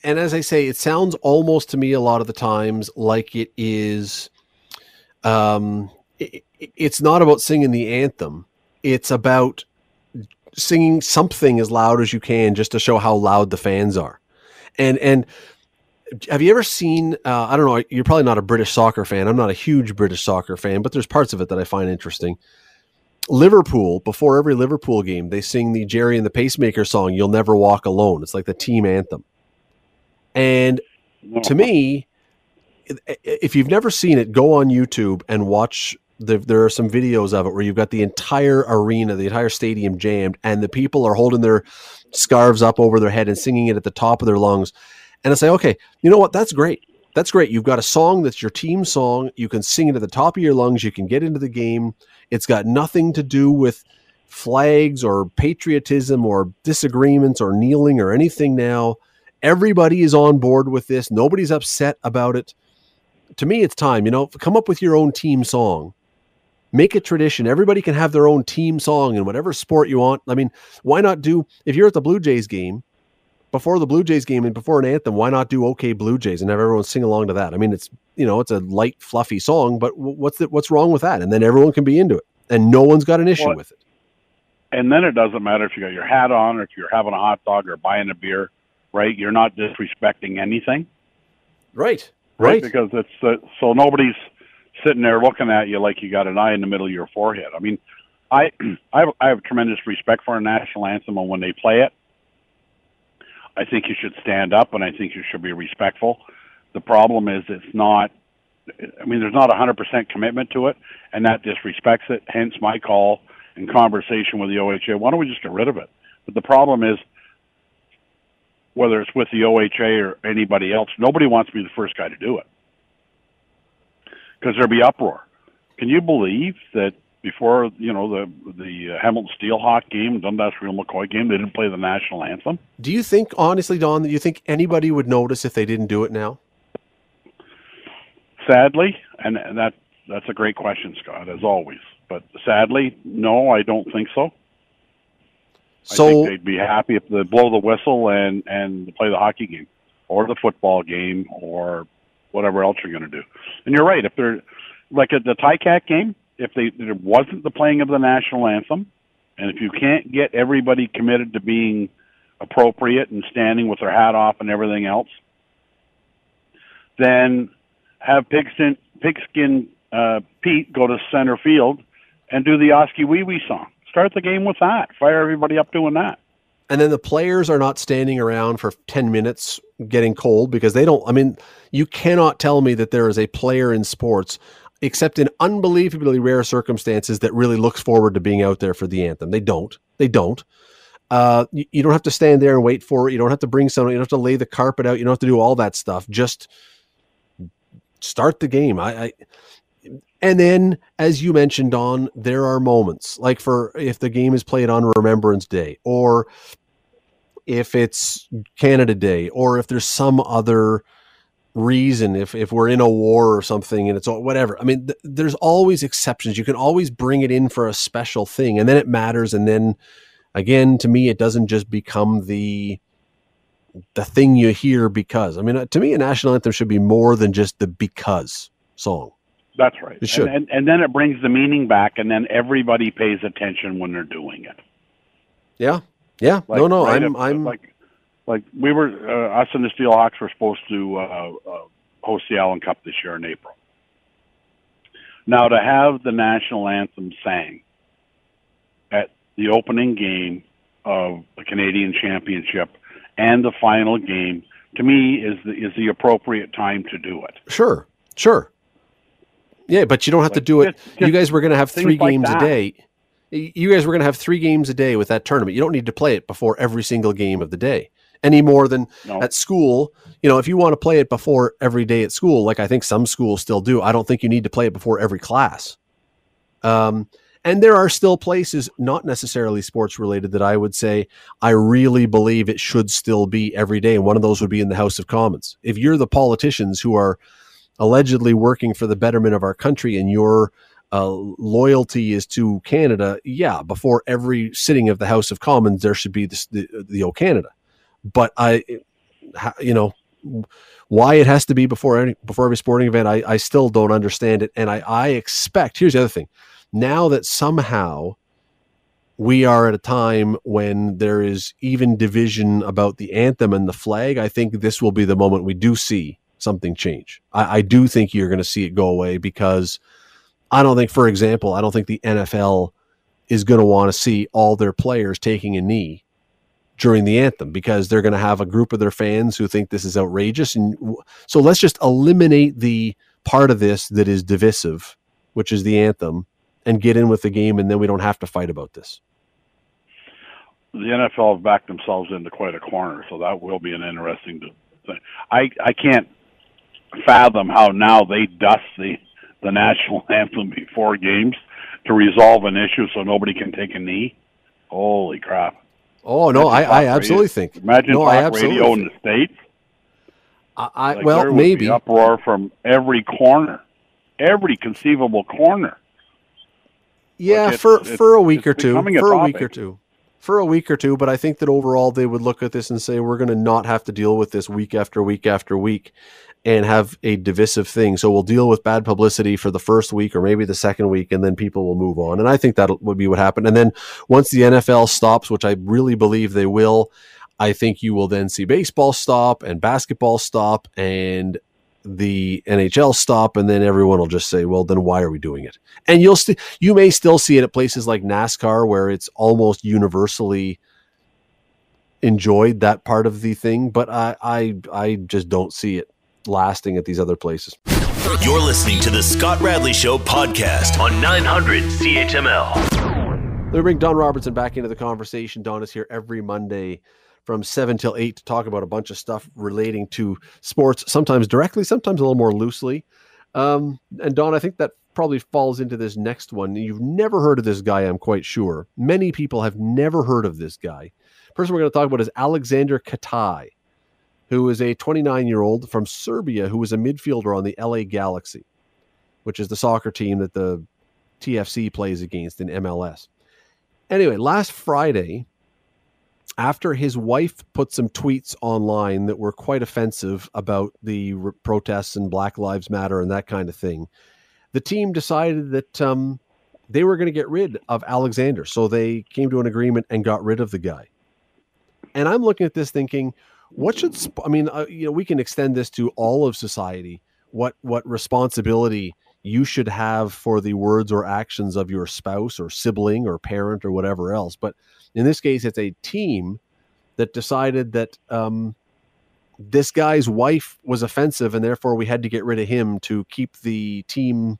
And as I say, it sounds almost to me a lot of the times like it is, um, it, it's not about singing the anthem. It's about singing something as loud as you can just to show how loud the fans are. And, and have you ever seen, uh, I don't know, you're probably not a British soccer fan. I'm not a huge British soccer fan, but there's parts of it that I find interesting. Liverpool, before every Liverpool game, they sing the Jerry and the Pacemaker song, You'll Never Walk Alone. It's like the team anthem. And to me, if you've never seen it, go on YouTube and watch. The, there are some videos of it where you've got the entire arena, the entire stadium jammed, and the people are holding their scarves up over their head and singing it at the top of their lungs. And I say, okay, you know what? That's great. That's great. You've got a song that's your team song. You can sing it at the top of your lungs. You can get into the game. It's got nothing to do with flags or patriotism or disagreements or kneeling or anything now. Everybody is on board with this. Nobody's upset about it. To me, it's time, you know, come up with your own team song, make a tradition. Everybody can have their own team song in whatever sport you want. I mean, why not do, if you're at the Blue Jays game, before the Blue Jays game and before an anthem, why not do OK Blue Jays and have everyone sing along to that? I mean, it's, you know, it's a light, fluffy song, but what's the, what's wrong with that? And then everyone can be into it and no one's got an issue well, with it. And then it doesn't matter if you got your hat on or if you're having a hot dog or buying a beer. Right, you're not disrespecting anything. Right, right. right? Because it's uh, so nobody's sitting there looking at you like you got an eye in the middle of your forehead. I mean, I I, have, I have tremendous respect for our national anthem, and when they play it, I think you should stand up, and I think you should be respectful. The problem is it's not. I mean, there's not a hundred percent commitment to it, and that disrespects it. Hence, my call and conversation with the O H A. Why don't we just get rid of it? But the problem is, whether it's with the O H A or anybody else, nobody wants to be the first guy to do it because there'll be uproar. Can you believe that before, you know, the the Hamilton Steelhawk game, Dundas Real McCoy game, they didn't play the national anthem? Do you think, honestly, Don, that you think anybody would notice if they didn't do it now? Sadly, and that that's a great question, Scott, as always. But sadly, no, I don't think so. So, I think they'd be happy if they blow the whistle and, and play the hockey game or the football game or whatever else you're going to do. And you're right. If they're like at the Ticat game, if they, there wasn't the playing of the national anthem, and if you can't get everybody committed to being appropriate and standing with their hat off and everything else, then have Pigskin, Pigskin uh, Pete go to center field and do the Oski Wee Wee song. Start the game with that. Fire everybody up doing that. And then the players are not standing around for ten minutes getting cold because they don't, I mean, you cannot tell me that there is a player in sports, except in unbelievably rare circumstances, that really looks forward to being out there for the anthem. They don't. They don't. Uh, you, you don't have to stand there and wait for it. You don't have to bring someone. You don't have to lay the carpet out. You don't have to do all that stuff. Just start the game. I, I and then, as you mentioned, Don, there are moments like for if the game is played on Remembrance Day, or if it's Canada Day, or if there's some other reason, if if we're in a war or something, and it's all whatever. I mean, th- there's always exceptions. You can always bring it in for a special thing, and then it matters. And then again, to me, it doesn't just become the the thing you hear because. I mean, to me, a national anthem should be more than just the because song. That's right. It should. And, and, and then it brings the meaning back, and then everybody pays attention when they're doing it. Yeah. Yeah. Like, no, no. Right I'm, up, I'm like, like we were, uh, us and the Steelhawks were supposed to uh, uh, host the Allan Cup this year in April. Now, to have the national anthem sang at the opening game of the Canadian Championship and the final game, to me, is the, is the appropriate time to do it. Sure. Sure. Yeah, but you don't have like, to do it. Just, you guys were going to have three games like a day. You guys were going to have three games a day with that tournament. You don't need to play it before every single game of the day any more than no. at school. You know, if you want to play it before every day at school, like I think some schools still do, I don't think you need to play it before every class. Um, and there are still places, not necessarily sports related, that I would say I really believe it should still be every day. And one of those would be in the House of Commons. If you're the politicians who are allegedly working for the betterment of our country and your uh, loyalty is to Canada, yeah, before every sitting of the House of Commons, there should be this, the, the O Canada. But I, you know, why it has to be before any, before every sporting event, I, I still don't understand it. And I, I expect, here's the other thing, now that somehow we are at a time when there is even division about the anthem and the flag, I think this will be the moment we do see something change. I, I do think you're going to see it go away because I don't think, for example, I don't think the N F L is going to want to see all their players taking a knee during the anthem because they're going to have a group of their fans who think this is outrageous. And so let's just eliminate the part of this that is divisive, which is the anthem, and get in with the game. And then we don't have to fight about this. The N F L have backed themselves into quite a corner. So that will be an interesting thing. I, I can't fathom how now they dust the, the national anthem before games to resolve an issue so nobody can take a knee. Holy crap. Oh, no, I, I absolutely radio. think. Imagine no, talk radio think. in the States. I, I like, Well, there would maybe. Be uproar from every corner, every conceivable corner. Yeah, like it's, for, it's, for a week or two. For a, a week or two. For a week or two, but I think that overall they would look at this and say, we're going to not have to deal with this week after week after week and have a divisive thing. So we'll deal with bad publicity for the first week or maybe the second week, and then people will move on. And I think that would be what happened. And then once the N F L stops, which I really believe they will, I think you will then see baseball stop and basketball stop and the N H L stop, and then everyone will just say, well, then why are we doing it? And you'll st- you may still see it at places like NASCAR where it's almost universally enjoyed, that part of the thing, but I, I, I just don't see it lasting at these other places. You're listening to the Scott Radley Show podcast on nine hundred C H M L. We bring Don Robertson back into the conversation. Don is here every Monday from seven till eight to talk about a bunch of stuff relating to sports, sometimes directly, sometimes a little more loosely. Um, and Don, I think that probably falls into this next one. You've never heard of this guy, I'm quite sure. Many people have never heard of this guy. The person we're going to talk about is Alexander Kataj, who is a twenty-nine-year-old from Serbia who was a midfielder on the L A Galaxy, which is the soccer team that the T F C plays against in M L S. Anyway, last Friday, after his wife put some tweets online that were quite offensive about the re- protests and Black Lives Matter and that kind of thing, the team decided that um, they were going to get rid of Alexander. So they came to an agreement and got rid of the guy. And I'm looking at this thinking, what should, sp- I mean, uh, you know, we can extend this to all of society, what, what responsibility you should have for the words or actions of your spouse or sibling or parent or whatever else. But in this case, it's a team that decided that um, this guy's wife was offensive and therefore we had to get rid of him to keep the team,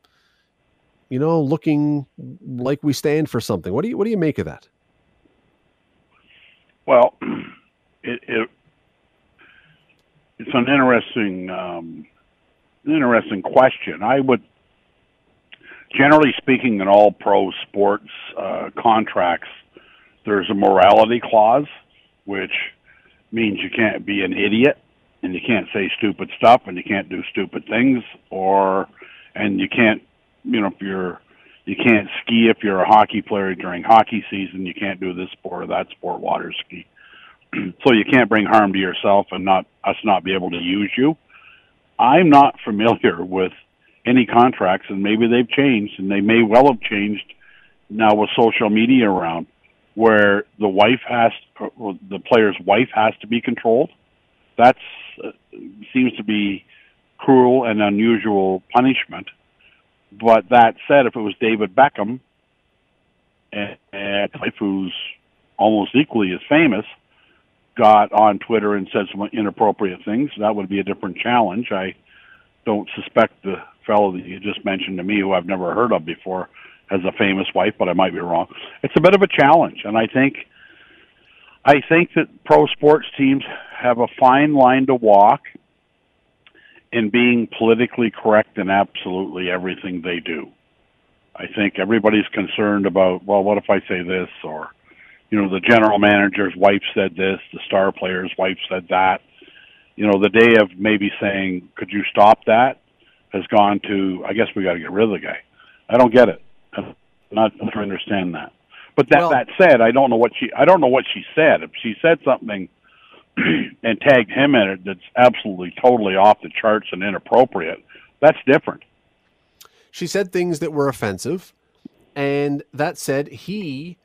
you know, looking like we stand for something. What do you, what do you make of that? Well, it, it it's an interesting um, an interesting question. I would, generally speaking, in all pro sports uh, contracts, there's a morality clause, which means you can't be an idiot and you can't say stupid stuff and you can't do stupid things, or and you can't, you know, if you're you can't ski if you're a hockey player during hockey season. You can't do this sport or that sport, water ski. So you can't bring harm to yourself and not us not be able to use you. I'm not familiar with any contracts, and maybe they've changed, and they may well have changed now with social media around, where the wife has, or the player's wife has to be controlled. That uh, seems to be cruel and unusual punishment. But that said, if it was David Beckham, and, and who's almost equally as famous, got on Twitter and said some inappropriate things, that would be a different challenge. I don't suspect the fellow that you just mentioned to me, who I've never heard of before, has a famous wife, but I might be wrong. It's a bit of a challenge, and I think I think that pro sports teams have a fine line to walk in being politically correct in absolutely everything they do. I think everybody's concerned about, well, what if I say this, or, you know, the general manager's wife said this, the star player's wife said that. You know, the day of maybe saying, could you stop that, has gone to, I guess we got to get rid of the guy. I don't get it. I'm not sure I understand that. But that, well, that said, I don't know what she, I don't know what she said. If she said something and tagged him in it that's absolutely totally off the charts and inappropriate, that's different. She said things that were offensive, and that said, he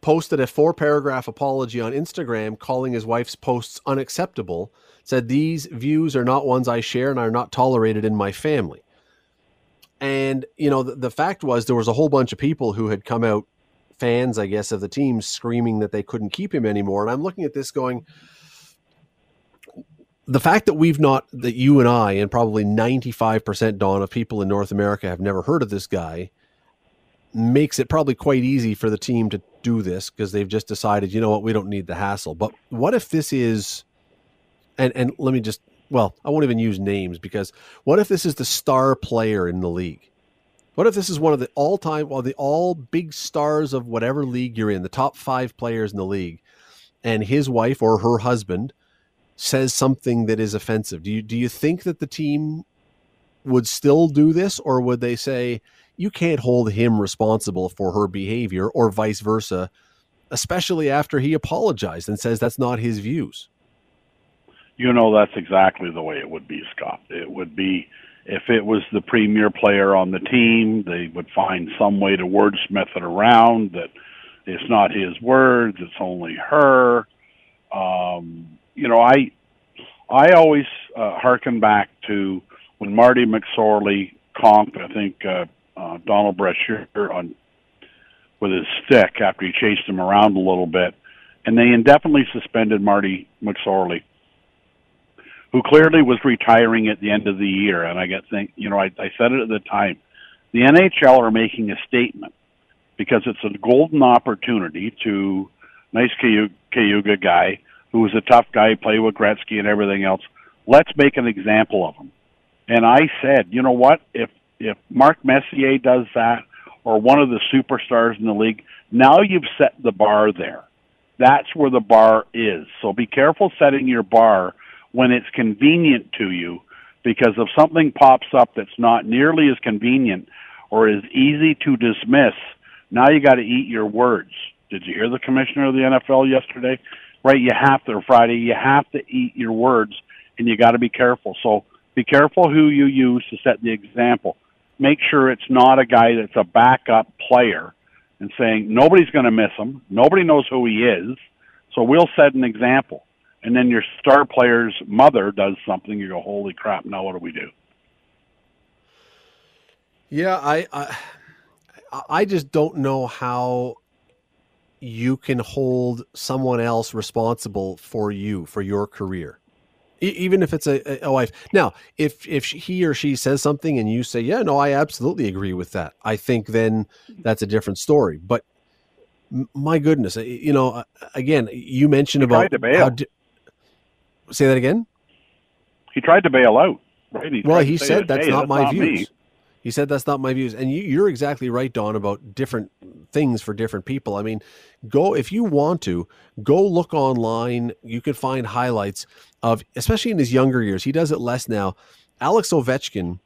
posted a four-paragraph apology on Instagram calling his wife's posts unacceptable, said, "These views are not ones I share and are not tolerated in my family." And, you know, the, the fact was there was a whole bunch of people who had come out, fans, I guess, of the team, screaming that they couldn't keep him anymore. And I'm looking at this going, the fact that we've not, that you and I, and probably ninety-five percent, Don, of people in North America have never heard of this guy, makes it probably quite easy for the team to do this, because they've just decided, you know what, we don't need the hassle. But what if this is, and, and let me just, well, I won't even use names, because what if this is the star player in the league? What if this is one of the all-time, well, the all big stars of whatever league you're in, the top five players in the league, and his wife or her husband says something that is offensive? Do you do you think that the team would still do this, or would they say, you can't hold him responsible for her behavior, or vice versa, especially after he apologized and says that's not his views? You know, that's exactly the way it would be, Scott. It would be, if it was the premier player on the team, they would find some way to wordsmith it around that it's not his words, it's only her. Um, you know, I I always uh, hearken back to when Marty McSorley conked, I think, uh, uh, Donald Brashear on with his stick after he chased him around a little bit, and they indefinitely suspended Marty McSorley, who clearly was retiring at the end of the year. And I get think, you know, I, I said it at the time, the N H L are making a statement because it's a golden opportunity to nice Cayuga guy who was a tough guy, played with Gretzky and everything else. Let's make an example of him. And I said, you know what? If if Mark Messier does that, or one of the superstars in the league, now you've set the bar there. That's where the bar is. So be careful setting your bar when it's convenient to you, because if something pops up that's not nearly as convenient or as easy to dismiss, now you got to eat your words. Did you hear the commissioner of the N F L yesterday? Right, you have to, Friday, you have to eat your words, and you got to be careful. So be careful who you use to set the example. Make sure it's not a guy that's a backup player and saying, nobody's going to miss him, nobody knows who he is, so we'll set an example. And then your star player's mother does something, you go, holy crap, now what do we do? Yeah, I, I I just don't know how you can hold someone else responsible for you, for your career, e- even if it's a, a wife. Now, if, if he or she says something and you say, yeah, no, I absolutely agree with that, I think then that's a different story. But my goodness, you know, again, you mentioned he about... Tried to bail. How di- say that again? He tried to bail out. Right? He well, he said that's, hey, not that's my not views. Me. He said that's not my views. And you, you're exactly right, Don, about different things for different people. I mean, go, if you want to, go look online. You can find highlights of, especially in his younger years, he does it less now. Alex Ovechkin,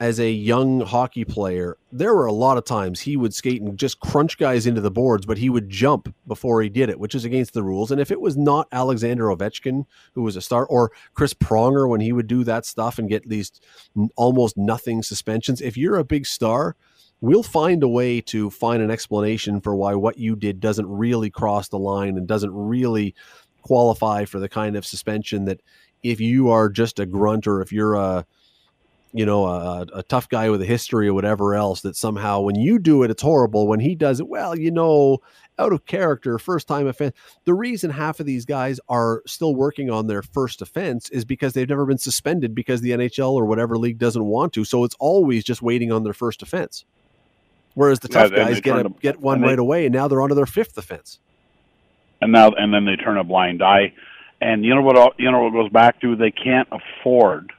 as a young hockey player, there were a lot of times he would skate and just crunch guys into the boards, but he would jump before he did it, which is against the rules. And if it was not Alexander Ovechkin, who was a star, or Chris Pronger, when he would do that stuff and get these almost nothing suspensions, if you're a big star, we'll find a way to find an explanation for why what you did doesn't really cross the line and doesn't really qualify for the kind of suspension that if you are just a grunt, or if you're a, you know, a, a tough guy with a history or whatever else, that somehow when you do it, it's horrible. When he does it, well, you know, out of character, first time offense. The reason half of these guys are still working on their first offense is because they've never been suspended because the N H L or whatever league doesn't want to. So it's always just waiting on their first offense. Whereas the tough yeah, guys get a, get one they, right away, and now they're onto their fifth offense. And now, and then they turn a blind eye. And you know what, you know what goes back to, they can't afford,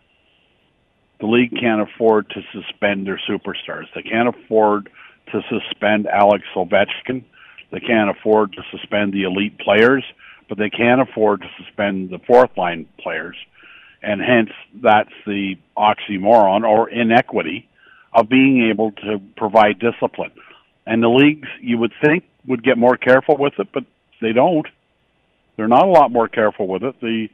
the league can't afford to suspend their superstars. They can't afford to suspend Alex Ovechkin. They can't afford to suspend the elite players, but they can't afford to suspend the fourth-line players. And hence, that's the oxymoron or inequity of being able to provide discipline. And the leagues, you would think, would get more careful with it, but they don't. They're not a lot more careful with it. The,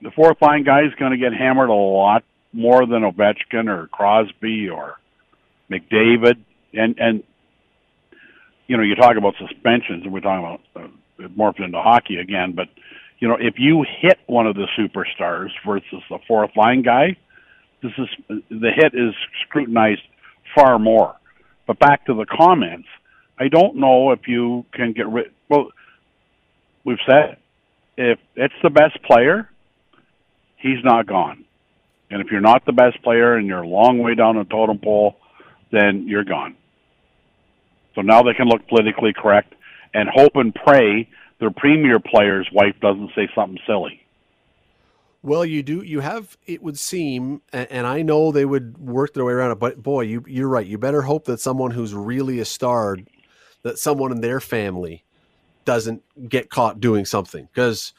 the fourth-line guy is going to get hammered a lot more than Ovechkin or Crosby or McDavid. And, and you know, you talk about suspensions, and we're talking about, uh, it morphed into hockey again, but, you know, if you hit one of the superstars versus the fourth-line guy, this is, the hit is scrutinized far more. But back to the comments, I don't know if you can get rid... Well, we've said, if it's the best player, he's not gone. And if you're not the best player and you're a long way down the totem pole, then you're gone. So now they can look politically correct and hope and pray their premier player's wife doesn't say something silly. Well, you do. You have, it would seem, and I know they would work their way around it, but boy, you, you're right. You better hope that someone who's really a star, that someone in their family doesn't get caught doing something, because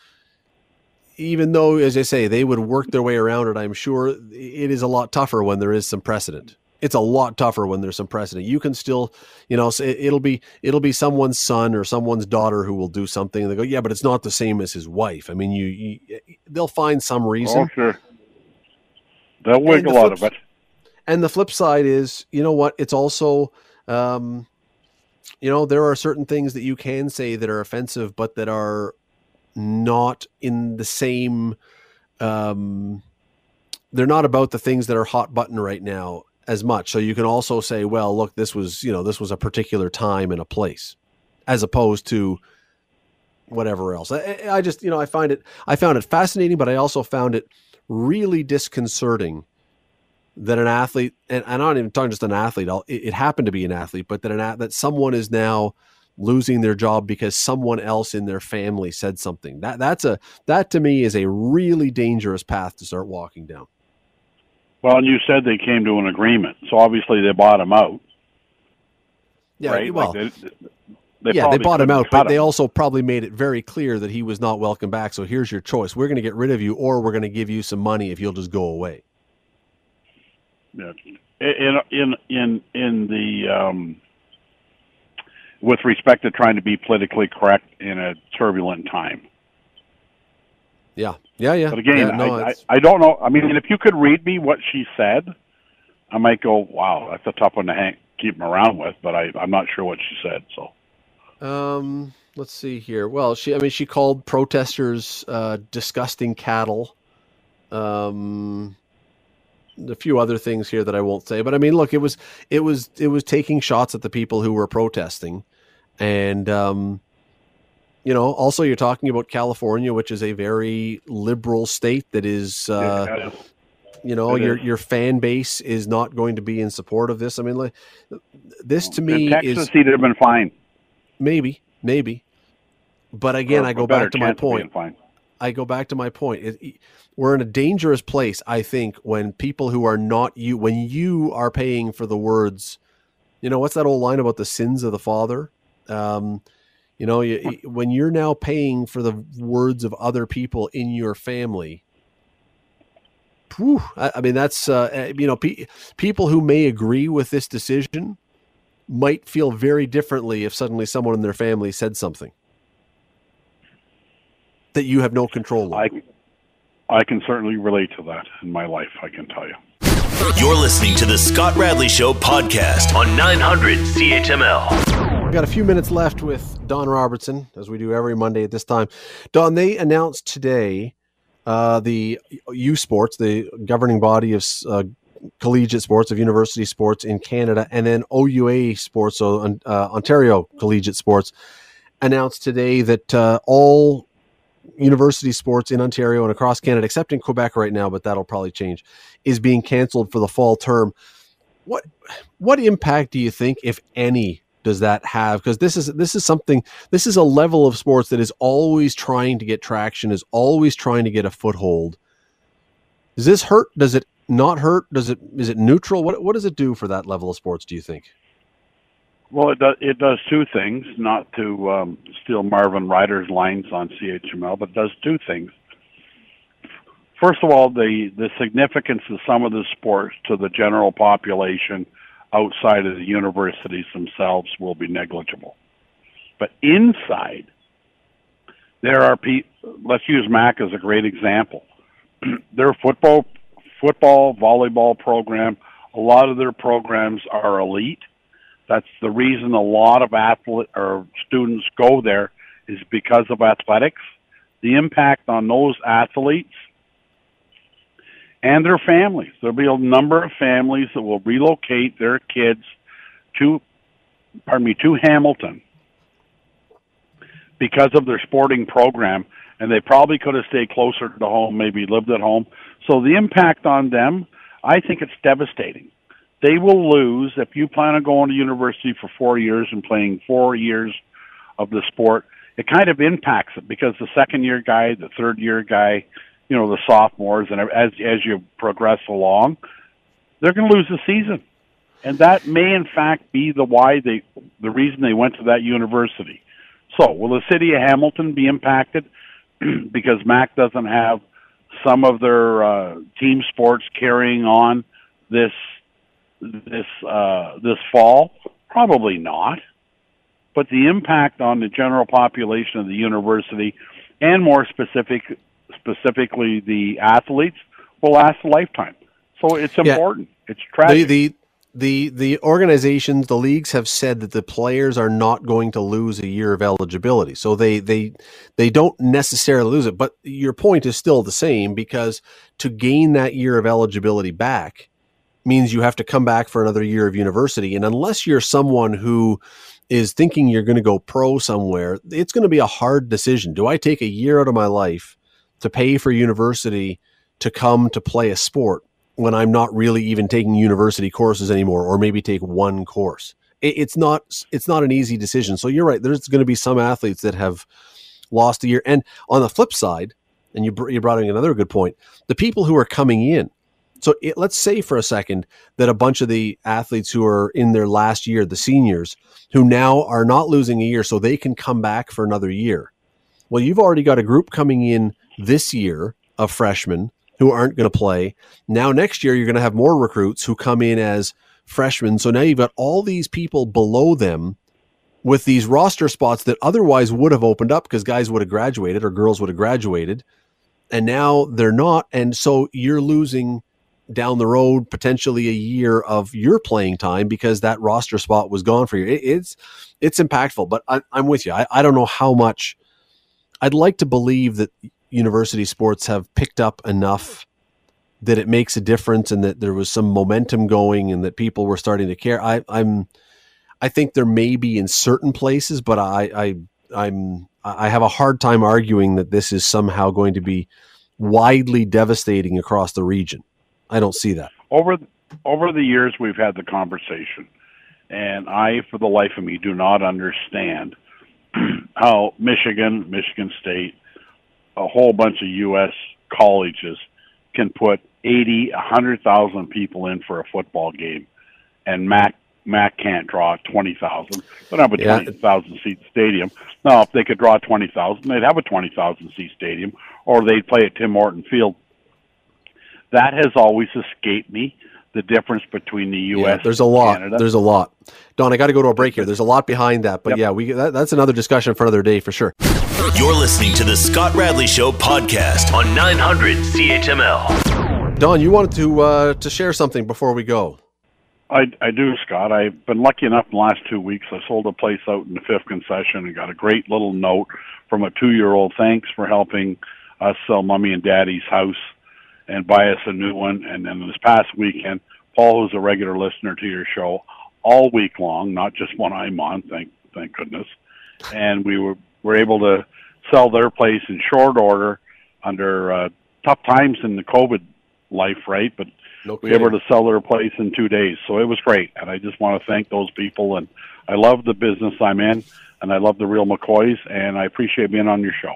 even though, as I say, they would work their way around it, I'm sure it is a lot tougher when there is some precedent. It's a lot tougher when there's some precedent. You can still, you know, it'll be it'll be someone's son or someone's daughter who will do something, and they go, yeah, but it's not the same as his wife. I mean, you, you they'll find some reason. Oh, sure. They'll wiggle out of it. And the flip side is, you know what? It's also, um, you know, there are certain things that you can say that are offensive, but that are not in the same, um, they're not about the things that are hot button right now as much. So you can also say, well, look, this was, you know, this was a particular time and a place, as opposed to whatever else. I, I just, you know, I find it, I found it fascinating, but I also found it really disconcerting that an athlete, and I'm not even talking just an athlete, I'll, it, it happened to be an athlete, but that an that someone is now losing their job because someone else in their family said something. That that's a that to me is a really dangerous path to start walking down. Well, and you said they came to an agreement, so obviously they bought him out. Yeah, right? well, like they, they yeah, they bought him out, but him. They also probably made it very clear that he was not welcome back. So here's your choice: we're going to get rid of you, or we're going to give you some money if you'll just go away. Yeah, in in in in the. Um, with respect to trying to be politically correct in a turbulent time. Yeah, yeah, yeah. But again, yeah, no, I, I, I don't know. I mean, if you could read me what she said, I might go, wow, that's a tough one to hang, keep them around with, but I, I'm not sure what she said, so. Um, let's see here. Well, she, I mean, she called protesters uh, disgusting cattle. Um... a few other things here that I won't say, but I mean, look, it was, it was, it was taking shots at the people who were protesting. And, um, you know, also you're talking about California, which is a very liberal state that is, uh, yeah, is. you know, it your, is. your fan base is not going to be in support of this. I mean, like, this to me, Texas is, Texas, he'd have been fine. Maybe, Maybe. But again, or, I, go back to my point. I go back to my point. It, it, we're in a dangerous place, I think, when people who are not you, when you are paying for the words, you know, what's that old line about the sins of the father? Um, you know, you, when you're now paying for the words of other people in your family, whew, I, I mean, that's, uh, you know, pe- people who may agree with this decision might feel very differently if suddenly someone in their family said something that you have no control over. I, I can certainly relate to that in my life, I can tell you. You're listening to the Scott Radley Show podcast on nine hundred C H M L. We've got a few minutes left with Don Robertson, as we do every Monday at this time. Don, they announced today uh, the U Sports, the governing body of uh, collegiate sports, of university sports in Canada, and then O U A sports, so uh, Ontario collegiate sports, announced today that uh, all university sports in Ontario and across Canada, except in Quebec right now, but that'll probably change, is being canceled for the fall term. What what impact do you think, if any, does that have? Because this is this is something, this is a level of sports that is always trying to get traction, is always trying to get a foothold. Does this hurt? Does it not hurt? Does it is it neutral? What what does it do for that level of sports, do you think? Well, it does, it does two things, not to um, steal Marvin Ryder's lines on C H M L, but it does two things. First of all, the, the significance of some of the sports to the general population outside of the universities themselves will be negligible. But inside, there are people, let's use M A C as a great example. Their football, football, volleyball program, a lot of their programs are elite. That's the reason a lot of athlete or students go there, is because of athletics. The impact on those athletes and their families. There'll be a number of families that will relocate their kids to, pardon me, to Hamilton because of their sporting program, and they probably could have stayed closer to home, maybe lived at home. So the impact on them, I think it's devastating. They will lose, if you plan on going to university for four years and playing four years of the sport, it kind of impacts it, because the second-year guy, the third-year guy, you know, the sophomores, and as as you progress along, they're going to lose the season. And that may, in fact, be the why they, the reason they went to that university. So will the city of Hamilton be impacted because M A C doesn't have some of their uh, team sports carrying on this this uh, this fall? Probably not. But the impact on the general population of the university, and more specific, specifically the athletes, will last a lifetime. So it's important. Yeah. It's tragic. The, the, the, the organizations, the leagues have said that the players are not going to lose a year of eligibility. So they, they, they don't necessarily lose it. But your point is still the same, because to gain that year of eligibility back means you have to come back for another year of university. And unless you're someone who is thinking you're going to go pro somewhere, it's going to be a hard decision. Do I take a year out of my life to pay for university to come to play a sport when I'm not really even taking university courses anymore, or maybe take one course? It, it's not, it's not an easy decision. So you're right. There's going to be some athletes that have lost a year. And on the flip side, and you, you brought in another good point, the people who are coming in. So it, let's say for a second that a bunch of the athletes who are in their last year, the seniors, who now are not losing a year, so they can come back for another year. Well, you've already got a group coming in this year of freshmen who aren't going to play. Now next year, you're going to have more recruits who come in as freshmen. So now you've got all these people below them with these roster spots that otherwise would have opened up because guys would have graduated or girls would have graduated. And now they're not. And so you're losing down the road potentially a year of your playing time because that roster spot was gone for you. It, it's it's impactful, but I, I'm with you. I, I don't know how much. I'd like to believe that university sports have picked up enough that it makes a difference and that there was some momentum going and that people were starting to care. I, I'm, I think there may be in certain places, but I, I, I'm, I have a hard time arguing that this is somehow going to be widely devastating across the region. I don't see that. Over over the years, we've had the conversation, and I, for the life of me, do not understand how Michigan, Michigan State, a whole bunch of U S colleges can put eighty, one hundred thousand people in for a football game, and Mac Mac can't draw twenty thousand. They don't have a yeah. twenty thousand seat stadium. Now, if they could draw twenty thousand, they'd have a twenty thousand seat stadium, or they'd play at Tim Horton Field. That has always escaped me, the difference between the U S Yeah, there's a lot. And Canada. There's a lot. Don, I got to go to a break here. There's a lot behind that, but yep. yeah, we that, that's another discussion for another day for sure. You're listening to the Scott Radley Show podcast on nine hundred C H M L. Don, you wanted to uh, to share something before we go. I, I do, Scott. I've been lucky enough in the last two weeks. I sold a place out in the fifth concession and got a great little note from a two-year-old. Thanks for helping us sell Mummy and Daddy's house and buy us a new one. And then this past weekend, Paul, who's a regular listener to your show all week long, not just when I'm on, thank thank goodness, and we were, were able to sell their place in short order under uh, tough times in the COVID life, right? But no we were able to sell their place in two days. So it was great. And I just want to thank those people. And I love the business I'm in, and I love the Real McCoys, and I appreciate being on your show.